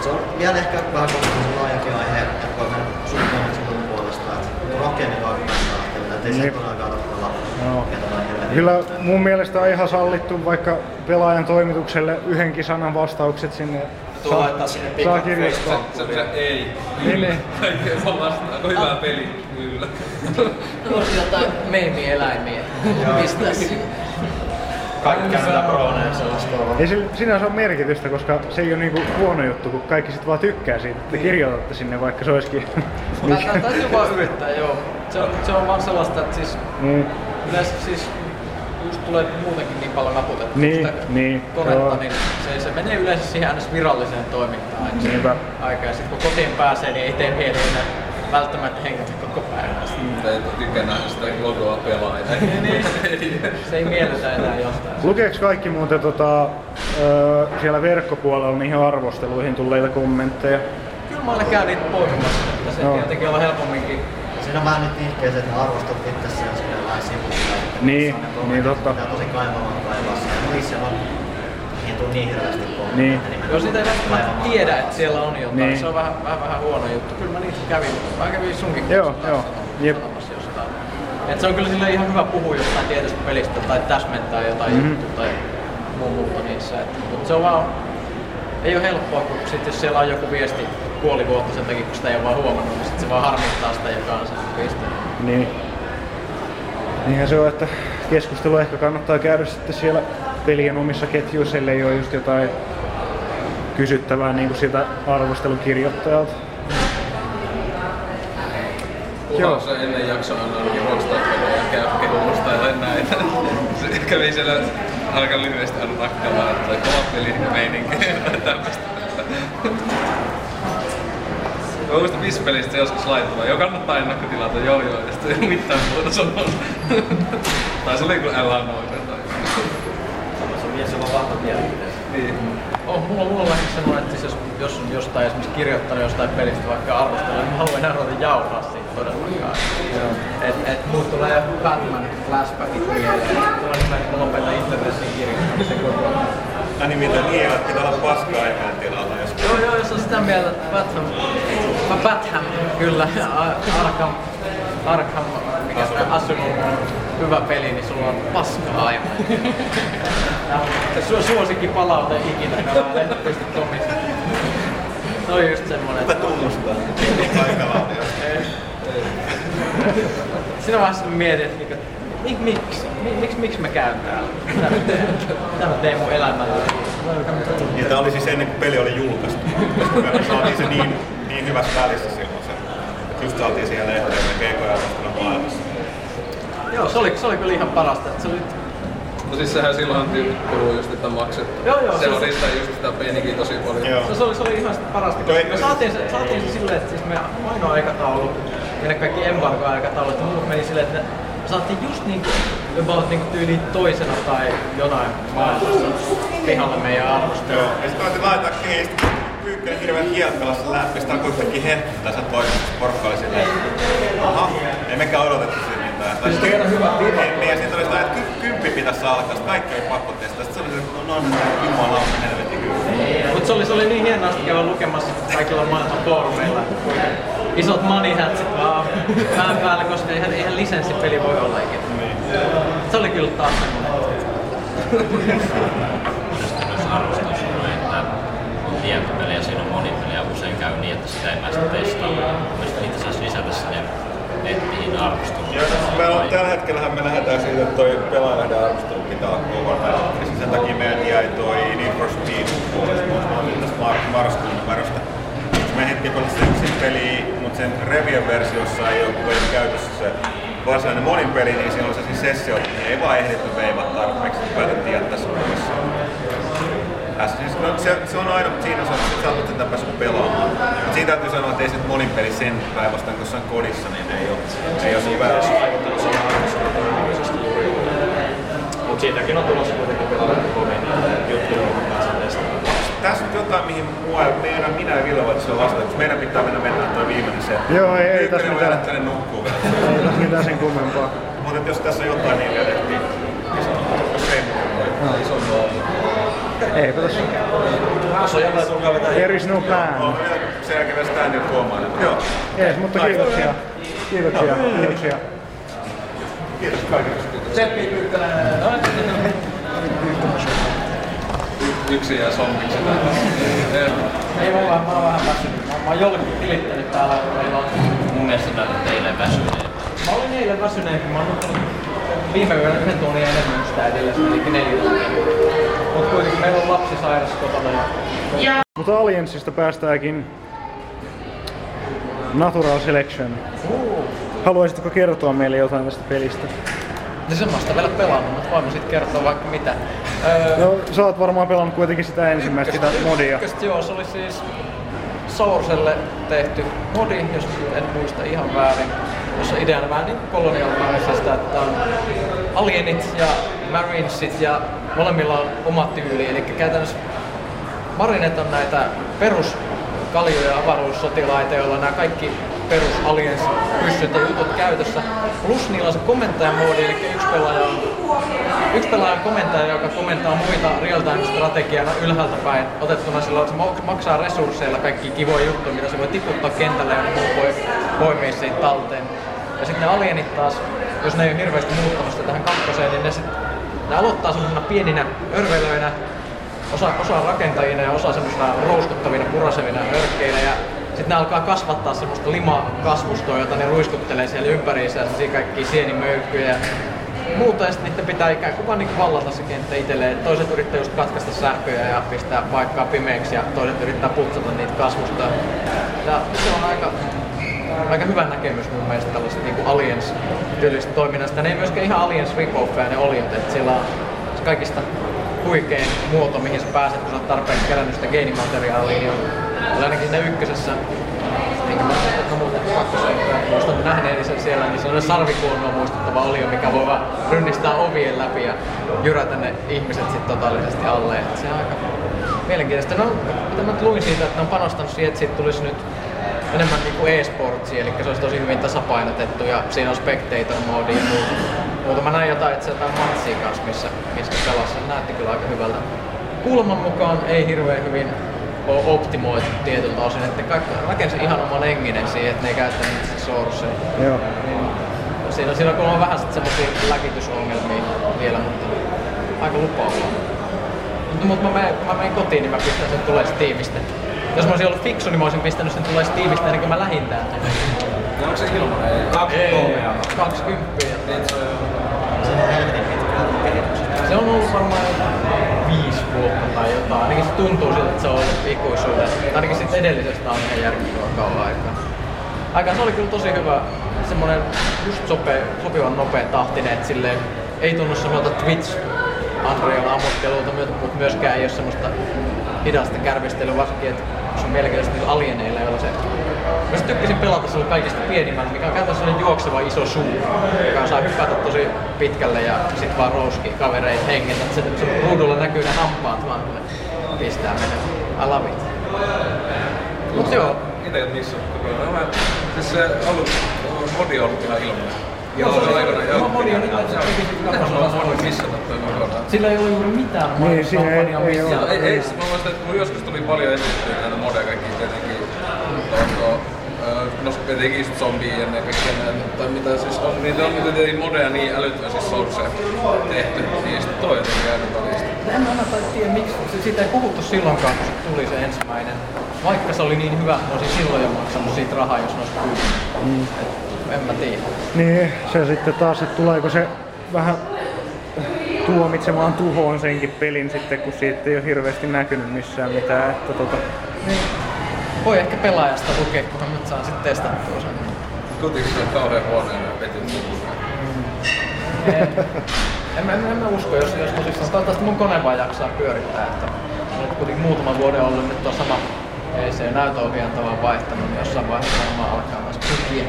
se on vielä ehkä vähän kohdassa laajakin aihe, että voi mennä suhteen sivun puolesta, että rakennetaan yhdessä, ettei se todellakaan tarvitse. Kyllä mun mielestä on ihan sallittu vaikka pelaajan toimitukselle yhdenkin sanan vastaukset sinne. Tuo laittaa sinne pikkuista. Semmoisen ei. Kaikkeen vaan vastaako hyvää peli. Kyllä. Tuossa jotain meemieläimiä. Mistäs? Kaikki käytetään prooneen sellaista. Ei sinänsä ole merkitystä, koska se ei ole niinku huono juttu, kun kaikki sit vaan tykkää siitä, että kirjoitatte sinne, vaikka se olisikin... Täytyy vaan yrittää, joo. Se on vaan sellaista, että siis... just tulee muutenkin niin paljon naputettua niin, koretta, niin se menee yleensä siihen aina viralliseen toimintaan aikaan. Sitten kun kotiin pääsee, niin ei tee mieli välttämättä hengätä koko päivänä. Mutta ei tykkää nähdä sitä logoa pelaajana. Se ei miellytä enää jostain. Lukeeks kaikki muuten siellä verkkopuolella niihin arvosteluihin tulleita kommentteja? Kyllä mä aina käyn niitä poimimassa, että se tietenkin on helpomminkin. Siinä on vähän nyt ihkeä, että arvostelut itse siellä sellainen sivuilla. Niin totta. Pitää tosi kaivaa siellä. Niissä on niin hirveästi kommentteja. Jos niitä ei tiedä, että siellä on jotain, se on vähän huono juttu. Kyllä mä niitä kävin. Mä kävin sunkin kuulossa jostain. Et se on kyllä silleen ihan hyvä puhua jostain tietystä pelistä tai täsmentää jotain juttua tai muuta niissä. Mutta se on vaan, ei oo helppoa, kun sit jos siellä on joku viesti puoli vuotta sen takia, kun sitä ei oo vaan huomannut, niin sit se vaan harmittaa sitä, joka on sen pisteen. Niin. Niinhän se on, että keskustelua ehkä kannattaa käydä sitten siellä pelien omissa ketjuissa, ellei oo just jotain kysyttävää niinku siltä arvostelukirjoittajalta. Kukaan se ennen jaksoa on ainakin Rockstar-pelejä kehumasta ja näitä. Se kävi siellä aika lyhyesti aina takkamaan, että kova peli meininkiä tai tämmöstä. Mä muistan missä pelistä joskus laittaa, joo kannattaa ennakkotilata, joo ja sitten ei oo mitään muuta sanoa. Tai se oli kun älä noita tai... Se on mies, jolla on vahva mielipide. Mulla on lähes semmoinen, että jos on jostain esimerkiksi kirjoittanut jostain pelistä vaikka arvostelua, niin mä haluan enää ruveta jauhaa siitä todellakaan. Et mut tulee Batman flashbackit mieleen, että lopetan internetin kirjoittamisen kokonaan. Nimittäin niillä pitää olla paskaa enää tilalla joskus. Joo, jos on sitä mieltä, että Batman kyllä, Arkham, mikä tämä Asylum on hyvä peli, niin sulla on paskaa aivan. Suosikin palaute ikinä, mä en pysty Tomista. Se on just semmonen... Mä tunnustan. Siinä vaiheessa mietin, että miksi mä käyn täällä? Mitä mä teen mun elämällä? Ja tää oli siis ennen kuin peli oli julkaistu. Me saatiin se niin hyvässä välissä silloin se. Just saatiin siihen lehteen GK-järjestelmän maailmassa. Joo, se oli kyllä ihan parasta. No siis sehän silloin puhuu just, että maksettu. Joo, se oli sitä just sitä penikin tosi paljon. Se oli ihan parasta. Me saatiin se silleen, että siis meidän ainoa aikataulu, meidän kaikki embargo-aikataulu, että muut meni silleen, että me saatiin just niinku tyyliin toisena tai jonain maailmassa pihalle meidän arvosta. Joo, ja sit koitin laittaa keistä. Pyykkönen hirveän hielkalassa läpi, sit alkoi kuitenkin hehkuttaa sen toisessa porukka oli silleen. Aha, ei mekään odotettu siinä mitään. Tai sit kerran hyvä pipa. Ja sit oli sitä, että 10 pitäis alkaa, sit kaikki oli pakko testaa. Sit se oli silleen, no jumala, helvetin kyllä. Mut se oli niin hienoa, sit käydä lukemassa kaikilla maailman foorumeilla. Isot moneyhats sit vaan pään päälle, koska eihän lisenssipeli voi olla ikinä. Se oli kyllä taas semmonen. Tiedäpelejä, siinä on monipelejä, usein käy niin, että sitä ei päästä testaamaan. Mielestäni niitä saisi lisätä sinne nettiin arvosteluun. Tällä hetkellähän me lähdetään siitä, että toi pelaajalehden arvostelu pitää kovan. Sen takia meidän jäi toi Need for Speed puolesta marraskuun numerosta. Me hetki pelasi yksin peliä, mutta sen review-versiossa ei ole käytössä se varsinainen monipeli, niin siinä on se siis sessio, niin ei vaan ehditty veivat tarpeeksi, kun päätettiin jättää se uudessa. Se on aina, mutta siinä on saanut tätä päässyt pelaamaan. Mutta siinä täytyy sanoa, että ei sit monin peli sen päivästä, kun se on kodissa, niin ei oo niin väärä. Mut siitäkin on tulossa kuitenkin pelaamaan komiin juttuja, kun pääsee testaamaan. Tässä on jotain, mihin minä ja Ville voitaisiin olla vastaan, koska meidän pitää mennä toi viimeinen se. Joo, ei tässä mitään. Ykkönen voi nukkuu vielä. Ei tässä mitään sen kummempaa. Mutta jos tässä on jotain, niin jätettiin. Eipä tässä. There is no plan. Sen jälkeen vielä standin tuomaan. Jees, mutta kiitoksia. Kiitoksia. Kiitos kaikille. Seppi Pyykkönen. Yksi jää sommiksi täällä. Ei voi vaan, mä oon vähän väsynyt. Mä oon jollekin tilittänyt täällä. Mun mielestä täällä eilen väsyneet. Mä olin eilen väsyneet, kun mä oon ottanut viime yönä yhden tunnin enemmän sitä edellästä, eli 4 tuntia. Mut kuitenkin meillä on lapsi sairas kotona. Mutta Aliensista päästäänkin Natural Selection. Haluaisitko kertoa meille jotain tästä pelistä? No semmoista vielä pelannut, mutta voin sit kertoa vaikka mitä. No sä oot varmaan pelannut kuitenkin sitä ensimmäistä sitä modia. Ykköstä joo, se oli siis Sourcelle tehty modi, jos en muista ihan väärin. Jossa ideana vähän niin kolonialmaisesta, että on alienit ja marinesit ja molemmilla on omat tyyli. Eli käytännössä marinet on näitä peruskalioja avaruussotilaita, joilla nämä kaikki perusaliens pyssyt ja jutut käytössä. Plus niillä on se komentajamoodi, eli yksi pelaaja on komentaja, joka komentaa muita real-time-strategiana ylhäältä päin otettuna sillä, että se maksaa resursseilla kaikki kivoja juttuja, mitä se voi tiputtaa kentälle ja muu voi poimia siitä talteen. Ja sitten ne alienit taas, jos ne ei ole hirveästi muuttamassa tähän kakkoseen, niin ne aloittaa semmoisena pieninä örvelöinä, osa rakentajina ja osa semmoisena rouskuttavina, purasevina örkkeinä. Ja sitten ne alkaa kasvattaa semmoista limakasvustoa, jota ne ruiskuttelee siellä ympäriinsä, sellaisia kaikkia sienimöykkyjä ja muuta. Ja sitten niiden pitää ikään kuin vaan niin vallata se kenttä itselleen. Toiset yrittää just katkaista sähköjä ja pistää paikkaa pimeäksi ja toiset yrittää putsata niitä kasvustoja. Ja se on aika hyvä näkemys mun mielestä tällaisesta niin aliens-tyylistä toiminnasta. Ne ei myöskään ihan aliens-ripoffeja ne oliot, että sillä on kaikista huikein muoto, mihin sä pääset, kun sä oot tarpeeksi kerännyt sitä geenimateriaalia. Niin oli ainakin siinä ykkösessä, enkä mä muuten kakkoseen, kun muistan nähneeni sen siellä, niin se on sarvikuonoa muistuttava olio, mikä voi vaan rynnistää ovien läpi ja jyrätä ne ihmiset sitten totaalisesti alle. Et se on aika mielenkiintoista. No, mitä mä luin siitä, että on panostanut siihen, että siitä tulisi nyt enemmän niinku e-sportsia, eli se olisi tosi hyvin tasapainotettu ja siinä on spectator-moodi ja muuta. Mä näin jotain, että se jotain matsia kanssa, missä pelasi. Se näytti kyllä aika hyvältä. Kulman mukaan ei hirveän hyvin ole optimoitu tietyltä osin, että kaikki rakensi ihan oman enginen siihen, että ne ei käyttänyt sitä sourcea. Joo. Siinä on kuulemma vähän sitten semmosia läkitysongelmia vielä, mutta aika lupaavaa. Mutta kun mä menen kotiin, niin mä pistän sen tulee Steamista. Jos mä olisin ollut fiksu, niin mä olisin pistänyt sen tulee Steamista ennen kuin mä lähdin täältä. No onko se ilman? Ei. 20. Se on helvetin pitkä. Se on ollut varmaan 5 vuotta tai jotain. Ainakin se tuntuu siltä, että se on ollut ikuisuuden. Ainakin siitä edellisestä on ihan järkyttyä kauan aikaa. Se oli kyllä tosi hyvä. Semmoinen just sopivan nopea tahtinen, että silleen ei tunnu semmoilta Twitch-Unreal-ammuttelulta, mutta myöskään ei ole semmoista hidasta kärvistelyä, varsinkin, että se on mielenkiintoisesti alieneilla, joilla se... Mä sit tykkäsin pelata sillä kaikista pienimmän, mikä on käytännössä sellainen juokseva iso suu, joka saa hypätä tosi pitkälle ja sit vaan rouski kavereit hengeltä. Se ruudulla näkyy ne hampaat vaan, kun ne pistää menemään. I love it. Mut joo. Ite et missä on? Siis se modi on ollut ihan ilmeinen. Joo, se on aikana joo. Modi on nyt se on missata toi kokonaan. Sillä ei ole juuri mitään kampanjaa missään. Ei, mä muistan, että mulla joskus tuli paljon esittyä näitä modeja kaikkiin tietenkin. No etenkin just zombie ja ne kaikki näin, tai mitä siis on, niitä on tietenkin modeja niin älyttöön siis source tehty, niin sitten toi jotenkin käytetään niistä. En mä tiedä miksi, siitä ei puhuttu silloinkaan, kun se tuli se ensimmäinen. Vaikka se oli niin hyvä, että olisin silloin jo maksanut siitä rahaa, jos ne olisi pyytänyt. En mä tiedä. Niin, se sitten taas, että tuleeko se vähän tuomitsemaan tuhoon senkin pelin sitten, kun siitä ei ole hirveästi näkynyt missään mitään, että Niin. Voi ehkä pelaajasta lukea, kunhan nyt saan sitten testattua sen. Kuitenkin se on kauhean huoneen ja vetin sukuun. En mä usko, jos tosissaan. Toivottavasti mun kone vaan jaksaa pyörittää. Että olet kuitenkin muutaman vuoden ollut, nyt on sama. Ei se näytöohjainta vaan vaihtanut, niin jossain vaiheessa varmaan alkaa taas pykiä.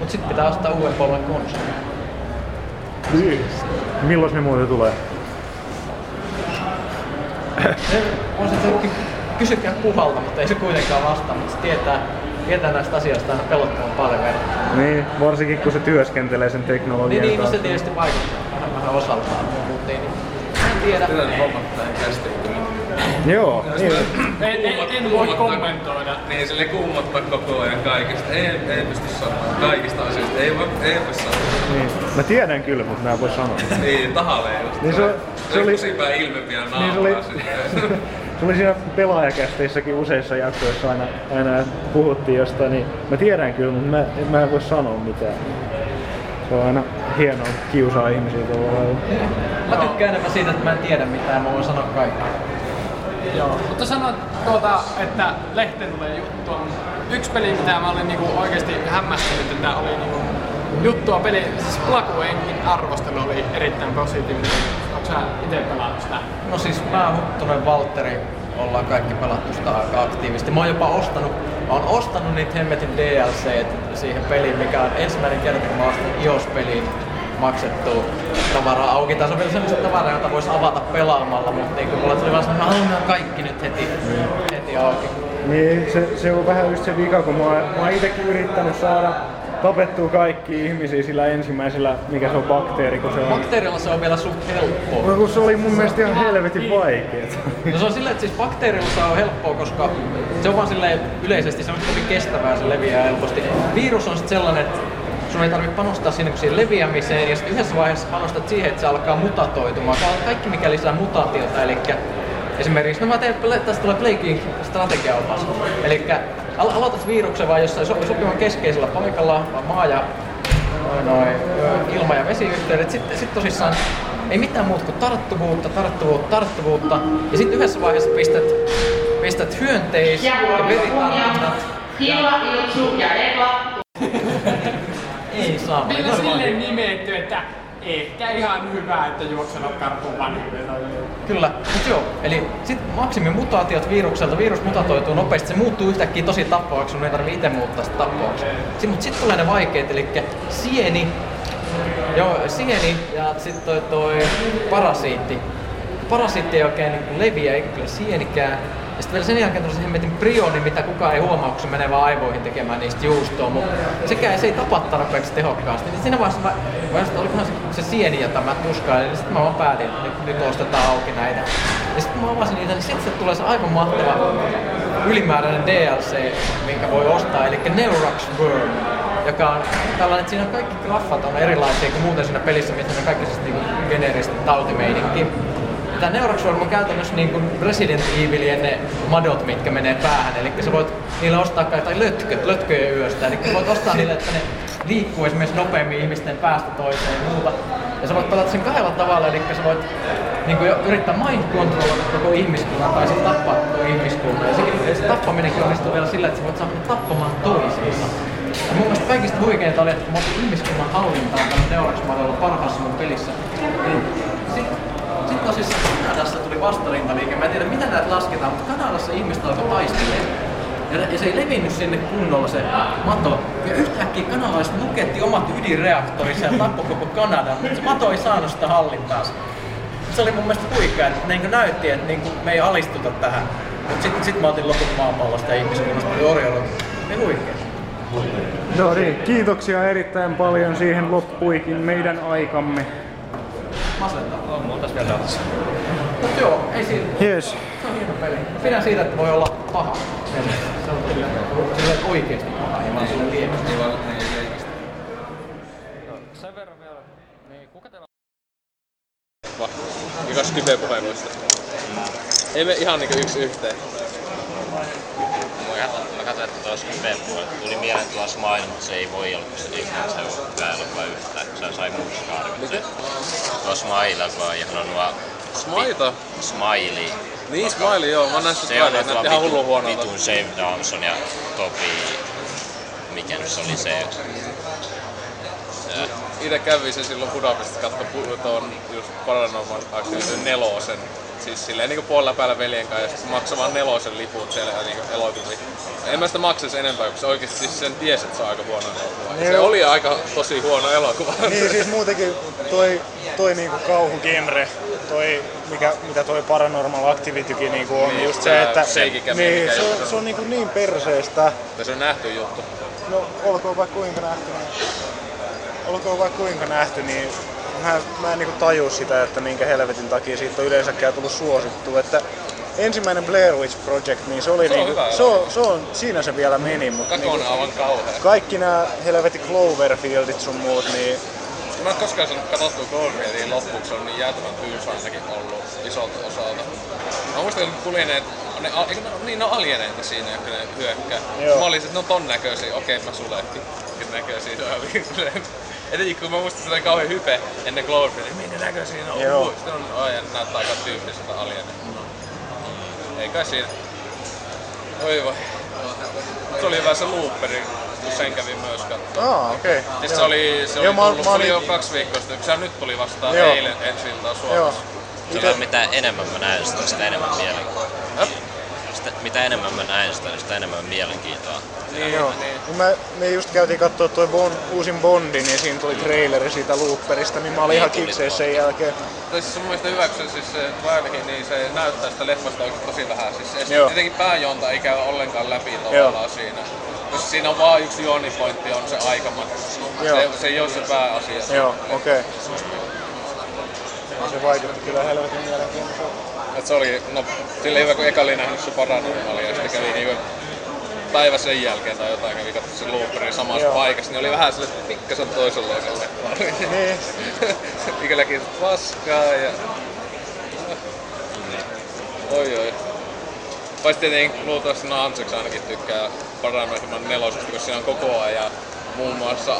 Mut sit pitää ostaa uuden polven konsoli. Milloin ne muuten tulee? Kysykää puhalta, mutta ei se kuitenkaan vastaa, mutta se tietää näistä asioista aina pelottavan paljon verran. Niin, varsinkin kun se työskentelee sen teknologian kanssa. Niin, se tietysti vaikuttaa vähän osaltaan, mutta niin, en tiedä. Tällainen homma pitää käsitellä. Joo. En voi kommentoida. Niin, silleen kummottaa koko ajan kaikista. Ei pysty sanomaan kaikista asioista. Ei voi sanoa. Niin. Mä tiedän kyllä, mutta mä en voi sanoa. Niin, tahalleen just. Niin se oli kusipää ilmempiä naamaa silleen. Se oli siinä pelaajakästeissäkin useissa jaksoissa aina puhuttiin jostain, niin mä tiedän kyllä, mutta mä en voi sanoa mitään. Se on aina hienoa kiusaa ihmisiä tuolla lailla. Mä tykkään enemmän siitä, että mä en tiedä mitään, mä voin sanoa kaikkea. Joo, mutta sanoit että lehteen tulee juttua. Yksi peli, mitä mä olin niinku oikeesti hämmästynyt, että oli niinku juttua peli, siis Plagueingin arvostelu oli erittäin positiivinen. Oletko sä itse pelannut sitä? No siis mä, Huttunen, Valtteri, ollaan kaikki pelattu sitä aika aktiivisesti. Mä oon jopa ostanut niitä hemmetin DLC siihen peliin, mikä on ensimmäinen kerta, kun mä ostin iOS-peliin maksettua tavaraa auki. Tässä on vielä sellaista tavaraa, jota voisi avata pelaamalla, mutta niin kuin mulla tuli vaan sellainen, että haluan kaikki nyt heti auki. Niin, se on vähän just se vika, kun mä oon itekin yrittänyt saada tapettua kaikki ihmisiä sillä ensimmäisellä, mikä se on bakteeri, kun se on... Bakteerilla se on vielä suht helppoa. No kun se oli mun mielestä ihan helvetin vaikeeta. No se on silleen, että siis bakteerilla se on helppoa, koska se on vaan silleen yleisesti, se on kovin kestävää, se leviää helposti. Virus on sit sellainen, että sun ei tarvitse panostaa sinne kuin siihen leviämiseen, ja sit yhdessä vaiheessa panostat siihen, että se alkaa mutatoitumaan. Kaikki mikä lisää mutaatiota, elikkä esimerkiksi, no mä teen, tästä tulee Plaguein strategiaopas. Elikkä aloitat viruksen vaan jossain sopivan keskeisellä paikalla, maa ja ilma- ja vesiyhteydet. Sitten tosissaan ei mitään muuta kuin tarttuvuutta. Ja sitten yhdessä vaiheessa pistät hyönteis- ja veritartuntat. Hila, Iltsu ja Eva. Ei saa. Meillä on sille nimetty, että ehkä ihan hyvä, että juoksevat karkuun vanhemmilla. Kyllä, mut joo. Eli sit maksimimutaatiot virukselta, virus mutatoituu nopeasti, se muuttuu yhtäkkiä tosi tappavaksi, sun ei tarvii ite muuttaa sitä tappavaksi. Sit tulee ne vaikeet, elikkä sieni ja sit toi parasiitti. Parasiitti ei oikein niin leviä, eikä kyllä sienikään. Ja sitten vielä sen jälkeen tuli se hemmetin prioni, mitä kukaan ei huomaa, kun se menee vaan aivoihin tekemään niistä juustoa, mutta sekään se ei tapa tarpeeksi tehokkaasti. Niin siinä vaiheessa olikohan se sieni, jota mä tuskailin, niin sitten mä vaan päätin, että nyt ostetaan auki näitä. Ja sitten kun mä avasin niitä, niin sitten tulee se aivan mahtava ylimääräinen DLC, minkä voi ostaa, eli Neurax Worm, joka on tällainen, että siinä kaikki graffat on erilaisia kuin muuten siinä pelissä, missä on kaikki siis niinku geneeristä tautimeininki. Tää Neurax Worm on käytännössä niinku Resident Evilien ne madot, mitkä menee päähän, elikkä sä voit niillä ostaa tai lötköjä yöstä, elikkä voit ostaa niille, että ne liikkuu esimerkiksi nopeammin ihmisten päästä toiseen ja muuta. Ja sä voit pelata sen kahdella tavalla, elikkä sä voit niinku yrittää mind-controlata koko ihmiskunnan tai sitten tappaa koko ihmiskunnan. Ja se tappaminenkin onnistuu vielä sillä, että sä voit saada tappamaan toisiinsa. Ja mun mielestä kaikista huikeinta oli, että kun mä otin ihmiskunnan hallintaan tämän Neurax-madolla parhaassa mun pelissä, sitten tosissaan Kanadassa tuli vastarintaliike. Mä en tiedä mitä näitä lasketaan, mutta Kanadassa ihmiset alkoi taistelemaan. Ja se ei levinnyt sinne kunnolla se mato. Ja yhtäkkiä kanalaiset nuketti omat ydinreaktorissa ja tappoi koko Kanadan, mutta se mato ei saanut sitä hallintaansa. Se oli mun mielestä huikea, että niin näytti, että niin me ei alistuta tähän. Mutta sitten mä otin loput maanpallosta ja ihmiskunnasta oli orjollut. Ei huikea. No niin, kiitoksia erittäin paljon. Siihen loppuikin meidän aikamme. Mut joo, ei siinä. Yes. Se on hieno peli. Pidän siitä, että voi olla paha. Se on kyllä oikeesti paha. Ei vaan sulle lievästi. Sen verran vielä. Kuka teillä on? Mikäs kybepuheluista? Ei me ihan niinku yksi yhteen. Mä katsoin, että tuossa kybepuhelu tuli mieleen tuossa maailmassa. Se ei voi olla, koska se on päällä vai yhtään. Se sai muuskaan. Tuossa mailla, kun on ihan nuo... Smaita? Smiley. Niin, Smiley, joo. Mä näin sitä Smiley. Näytti ihan hullu huonolta. Vitun Shave Dawson ja Topi... Mikä nyt se oli se? Itse kävi se silloin Budapestissa katso tuon just Paranorman aktiivisen nelosen. Siis silleen niinku puolella päällä veljen kanssa ja sitten maksoi vaan nelosen liput siellä niinku elokuvia. En mä sitä maksaisi enempää, kun se oikeesti siis sen tiesi, että se on aika huono elokuva. Niin, se oli aika tosi huono elokuva. Niin siis muutenkin toi niinku kauhugenre, mitä toi Paranormal Activitykin niinku on, niin, just se, että niin, se on niinku niin perseestä. Tai se on nähty juttu. No olkoon vaikka kuinka nähty. Niin mä en niinku taju sitä, että minkä helvetin takia siitä on yleensäkään tullut suosittua, että ensimmäinen Blair Witch Project, niin se oli niinku, siinä se vielä meni, mutta niin, kaikki nämä helvetin Cloverfieldit sun muut, niin... Mä en koskaan saanut katsottua Cloverfieldin loppuksi, se on niin jäätävän tylsä ainakin ollut isolta osalta. Mä muistan, kun tuli ne on alieneita siinä, jotka ne hyökkää. Mä olin, että ne on ton näköisiä, okei mä sulehtin. Näköisiä toivon. Eli kun mä muistan sitä kauhean hype ennen Cloverfieldin, minne näköisiä ne on? Joo. Sitten on ajan näyttää aika tyyppiseltä alieneita. Ei kai siinä. Oi voi. Se oli hyvä se looperi, kun sen kävi myös katsomaan. Okei. Okay. Siis se oli jo 2 viikkoa sitten, kun sehän nyt tuli vastaan eilen ensi iltaan Suomessa. Mitä enemmän mä näen sitä, sitä enemmän mielenkiintoa. Mitä enemmän mä näen sitä, sitä enemmän mielenkiintoa. Niin. Me just käytiin kattoo toi uusin Bondi, niin siinä tuli traileri siitä looperista, niin mä olin ihan kipseessä sen jälkeen. Siis mun mielestä hyväksyn siis se Dwarvikin, niin se näyttää sitä leffasta oikein tosi vähän. Siis tietenkin pääjonta ei käy ollenkaan läpi tavallaan siinä. Koska siinä on vaan yksi juonipointti, on se aikamatka. Se ei oo se pääasia. Joo, okei. Se vaikutti kyllä helvetin mielenkiintoa. Et se oli, no silleen hyvä kun eka oli nähnyt se paranormaali ja sitten kävi niinku päivä sen jälkeen tai jotain, kävi katsoi sen looperin samassa paikassa, niin oli vähän silleen, että pikkasen toisenlaisen leppari. Niin. Mikäläkin paskaa ja... Oi. Paitsi tietenkin luultavasti no Andzerx ainakin tykkää Paranorman 4:sta, koska siinä on koko ajan muun muassa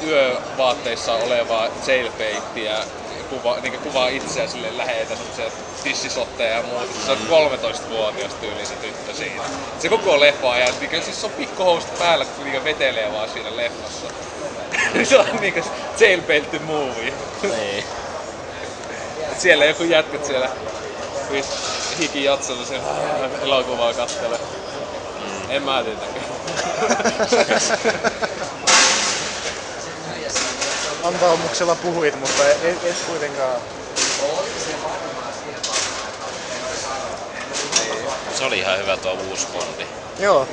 työvaatteissa olevaa jailbaittiä. Kuvaa itseä silleen läheitä semmosia tissisotteja ja muuta. Se on 13-vuotias tyyli se tyttö siinä. Se koko leffa ajan, siis se on pikkuhousut päällä, kun niinkö vetelee vaan siinä leffassa. Se on niinkö jailbait the movie. Niin. Siellä joku jätkät siellä hiki jatsella sen elokuvaa kattelee. En mä tietenkään. Antaumuksella puhuit, mutta et kuitenkaan. Se oli ihan hyvä tuo uusi Bondi. Joo,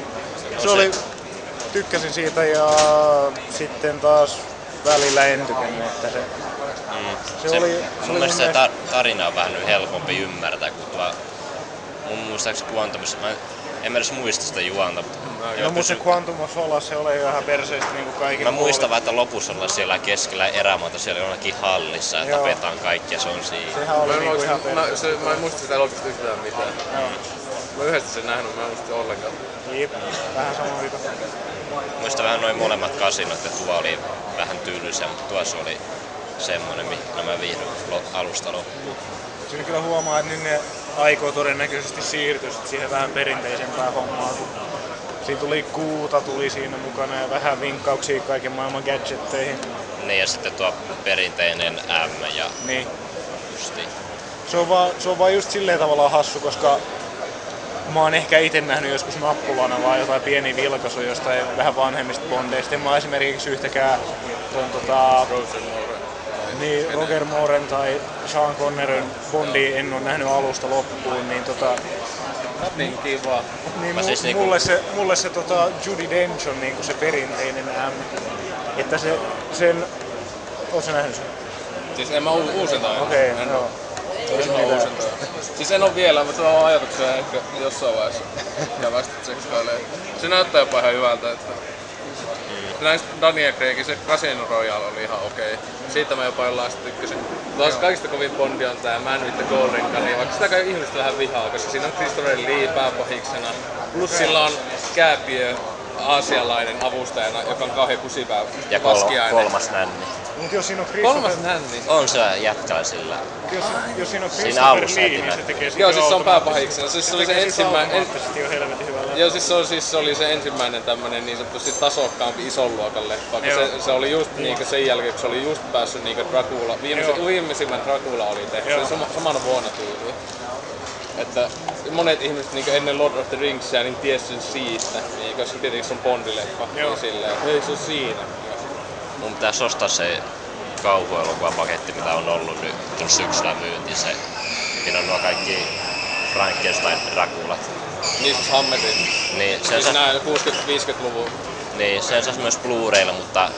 tykkäsin siitä ja sitten taas välillä en tykännyt, että se... Mun mielestä se tarina on vähän nyt helpompi ymmärtää kuin tuo... Mun muistaakseni Quantumissa, en mä edes muista sitä juonta, mutta... Mutta se Quantum of Solace, se oli ihan perseistä niinku kaikilla. Mä muistan vaan, että lopussa ollaan siellä keskellä erämaata, siellä jonnekin hallissa ja tapetaan kaikki ja se on siinä. Sehän oli niinku ihan perseistä. Mä en muista sitä lopusta yhtään mitään. Mä yhdessä sen nähnyt, mä en muista ollenkaan. Jip, vähän sama vika. Muistan vähän noin molemmat kasinot ja tuo oli vähän tylsä, mutta tuossa oli semmonen, mihin mä viihdyin alusta loppuun. Siinä kyllä huomaa, että nyt ne aikoo todennäköisesti siirtyä siihen vähän perinteisempään hommaan. Siinä tuli kuuta, tuli siinä mukana ja vähän vinkkauksia kaiken maailman gadgetteihin. Niin ja sitten tuo perinteinen M ja niin. Justiin. Se on vaan just silleen tavallaan hassu, koska mä oon ehkä ite nähnyt joskus nappulana vaan jotain pieniä vilkaisuja jostain vähän vanhemmista bondeista. En mä esimerkiksi yhtäkään Roger Mooren tai Sean Connerin Bondia en oo nähnyt alusta loppuun, niin niin kiva. Niin mulle se Judi Dench on niinku se perinteinen M. Että sen... Oot sä nähnyt sen? Siis en mä uusintaa. Okei, joo. Siis en oo vielä, mutta on ajatuksena ehkä jossain vaiheessa kävästi tsekkailee. Se näyttää jopa ihan hyvältä, että... Näistä Daniel Craigin se Casino Royale oli ihan okei. Siitä mä jopa jollain sit tykkäsin. Tuossa kaikista kovin Bondi on tää Man with the Golden Gun, vaikka sitä kai ihmiset vähän vihaa, koska siinä on Christopher Lee pääpahiksena. Plus sillä on kääpiö aasialainen avustajana, joka on kauhean kusipää ja paskiainen. Kolmas nänni. Mut jos siinä on se jätkää sillä. Jos siinä on Christopher Lee, niin se tekee sitä. Joo, siis se on pääpahiksena. Siis se oli se ensimmäinen. Joo, siis se oli se ensimmäinen tämmönen niin sanotusti tasokkaampi ison luokan leffa. Se oli just niinkö sen jälkeen, kun se oli just päässyt niinkö Dracula. Viimeisimmän Dracula oli tehty. Se oli samana vuonna tyyliin. Että monet ihmiset niinku ennen Lord of the Ringsia niin ties sen siitä, niin koska tietenkin se on Bondi-leffa, niin silleen, ei se on siinä. Mun pitäis ostaa se kauhuelokuvapaketti, mitä on ollut nyt, tullut syksyllä myynti se. Siinä on nuo kaikki Frankenstein-Draculat. Niin siis Hammerin. Niin, siis nää 60-50-luvun. Niin, sen saisi myös Blu-raylla, mutta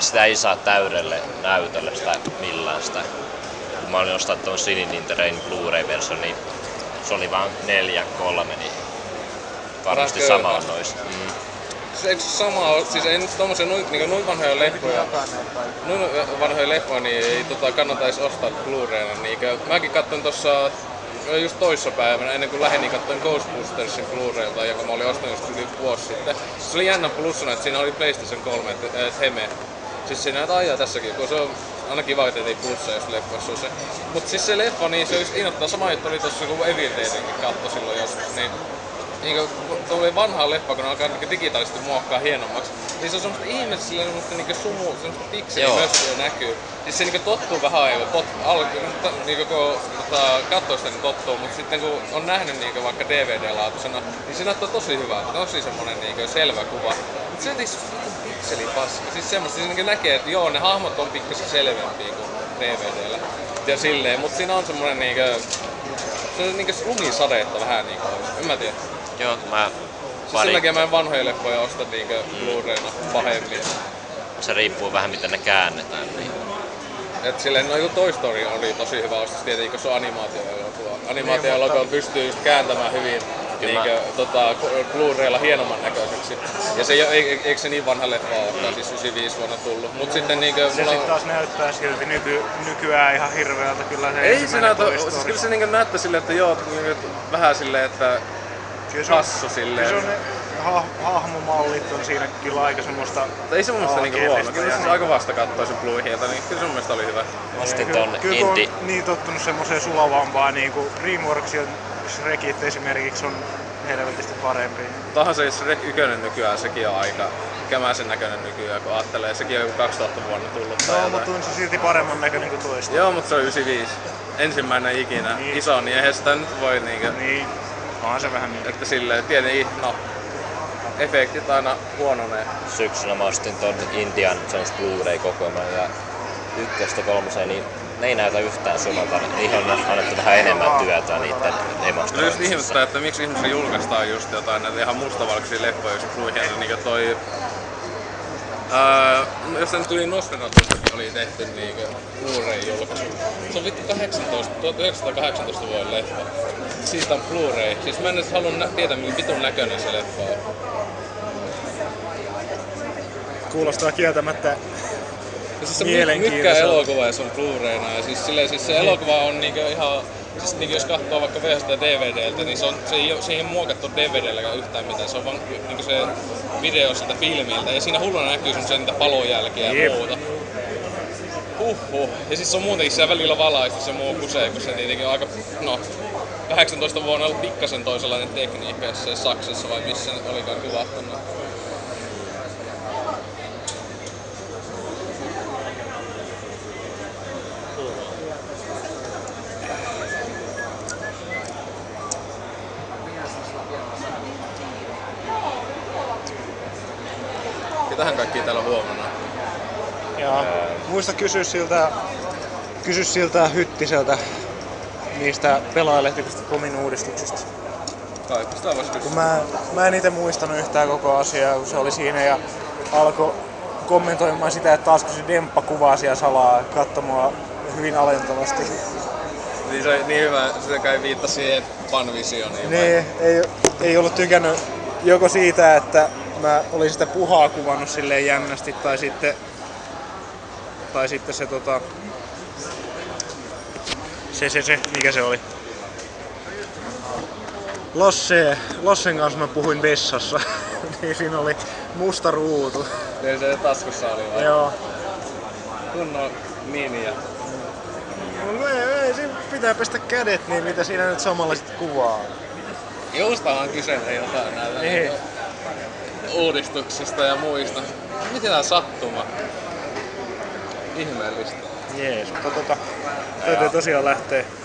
sitä ei saa täydelle näytölle sitä millään sitä. Kun mä olin ostanut tuon Sinin Terrain Blu-ray-version, niin se oli vaan 4:3, niin varmasti sama on noista. Eikö se sama ole? Siis ei nyt tommosia noin vanhoja leffoja. Niin ei kannata edes ostaa Blu-rayna. Niinkö mäkin katsoin tossa just toissapäivänä ennen kuin lähdin, niin katsoin Ghostbustersin Blu-raylta, joka mä olin ostanut just yli vuosi sitten. Se oli jännä plussana, että siinä oli PlayStation 3 Theme. Siis siinä näitä ajaa tässäkin, kun se on aina kiva, ettei tei plussaa, jos leffassa on se. Mut siis se leffa, niin se innoittaa sama juttu oli tossa, kun Evil Deadenkin katsoi silloin joskus, niin niinku tuli vanhaa leffaa, kun ne alkaa digitaalisesti muokkaa hienommaksi. Siis on semmoista ihmettä silleen semmoista niinku sumu, semmoista pikseli myöskin näkyy. Siis se niinku tottuu vähän aivan, niinku kun katsoo sitä niin tottuu, mut sitten kun on nähnyt niinku vaikka DVD-laatusena, niin se näyttää tosi hyvältä, tosi semmonen niinku selvä kuva. Mut silti se on pikselipaska, siis semmoista, siis niinku näkee, että joo ne hahmot on pikkasen selvempiä kuin DVD:llä ja silleen, mut siinä on semmonen niinku se on niinkäs lumisadetta vähän niinku, en mä tiedä. Joo, mä siis sen takia mä en vanhoja leffoja osta niinkö Blu-rayna pahemmin. Se riippuu vähän miten ne käännetään niin. Et silleen no joku Toy Story oli tosi hyvä ostos tietenkin, koska se on animaatioelokuva. Animaatioelokuva pystyy just kääntämään hyvin niinkö Blu-raylla hienomman näköiseksi. Ja se eikö se niin vanha leffa olekaan, siis 95 vuonna tullut. Mut sitten niinkö se sit taas näyttää silti nykyään ihan hirveältä kyllä se. Ei se näytä, siis kyllä se niinkö näyttää silleen, että joo niinkö vähän silleen, että hassu silleen. Kyllä se on ne hahmomallit on siinä kyllä aika semmoista... Ei se mun mielestä niinku huono. Kyllä se aika vasta kattoi sen Bluihilta, niin kyllä se mun mielestä oli hyvä. Kyllä kun on niin tottunut semmoseen sulavampaan niinku Dreamworksin Shrekit esimerkiksi on helvetisti parempi. Tahan se Shrek 1 nykyään, sekin on aika kämäisen näköinen nykyään, kun ajattelee. Sekin on joku 2000 vuonna tullut. No, mutta on se silti paremman näköinen kuin toista. Joo, mutta se on 95. Ensimmäinen ikinä. Niin. Iso, niin eihän sitä nyt voi niinkö... Niin. Onhan se vähän niin. Että silleen tietenkin, no, efektit aina huononee. Syksyllä mä ostin ton Indian semmoset Blu-ray-kokoelman ja 1-3, niin ne ei näytä yhtään suomalta. Niihin on annettu vähän enemmän työtä niitten emasta. No just ihmettää, että miksi ihmisiä julkaistaan just jotain näitä ihan mustavalkoisia leffoja, jos Blu-raylla niinku toi... Jos nyt tuli Nosferatusta, niin oli tehty niinku Blu-ray-julkaisu. Se on vittu 1918 vuoden leffa. Siitä on Blu-ray. Siis mä en edes halua tietää, minkä vitun näköinen se leffa on. Kuulostaa kieltämättä mielenkiintoiselta. Siis se elokuva ja se on Blu-rayna. Ja siis se elokuva on niinku ihan... Siis niinku jos katsoo vaikka VH:stä DVD:ltä, niin se ei ole siihen muokattu DVD:lläkään yhtään mitään. Se on vaan niinku se video sieltä filmiltä. Ja siinä hulluna näkyy semmosia niitä palojälkiä ja muuta. Huhhuh. Ja siis se on muutenkin siellä välillä valaistu se muu kusee, kun se tietenkin on aika... No, 18 vuonna oli pikkasen toisenlainen tekniikka, jos se Saksassa vai missä nyt olikaan kuvattanut. Tähän kaikkiin täällä huomenna. Ja muista kysy siltä Hyttiseltä niistä Pelaaja-lehti.comin uudistuksista. Kaikki sitä voisi kysyä. Mä en ite muistanut yhtään koko asiaa, kun se oli siinä ja alkoi kommentoimaan sitä, että taas kun se Demppa kuvaa siellä salaa, katsoi mua hyvin alentavasti. Niin se niin hyvä, se kai viittasi siihen Panvisioniin. Niin, ei ollut tykännyt joko siitä, että mä olin sitä puhaa kuvannut silleen jännästi, tai sitten se mikä se oli? Lossen kanssa mä puhuin vessassa, niin siinä oli musta ruutu. Niin se taskussa oli vai? Joo. Kunnon ninja. No ei, siinä pitää pestä kädet, niin mitä siinä nyt samalla sit kuvaa? Jostahan kyse ei jotain näytä. Niin. Uudistuksista ja muista. Miten tää sattuma? Ihmeellistä. Jees, mutta tosiaan lähtee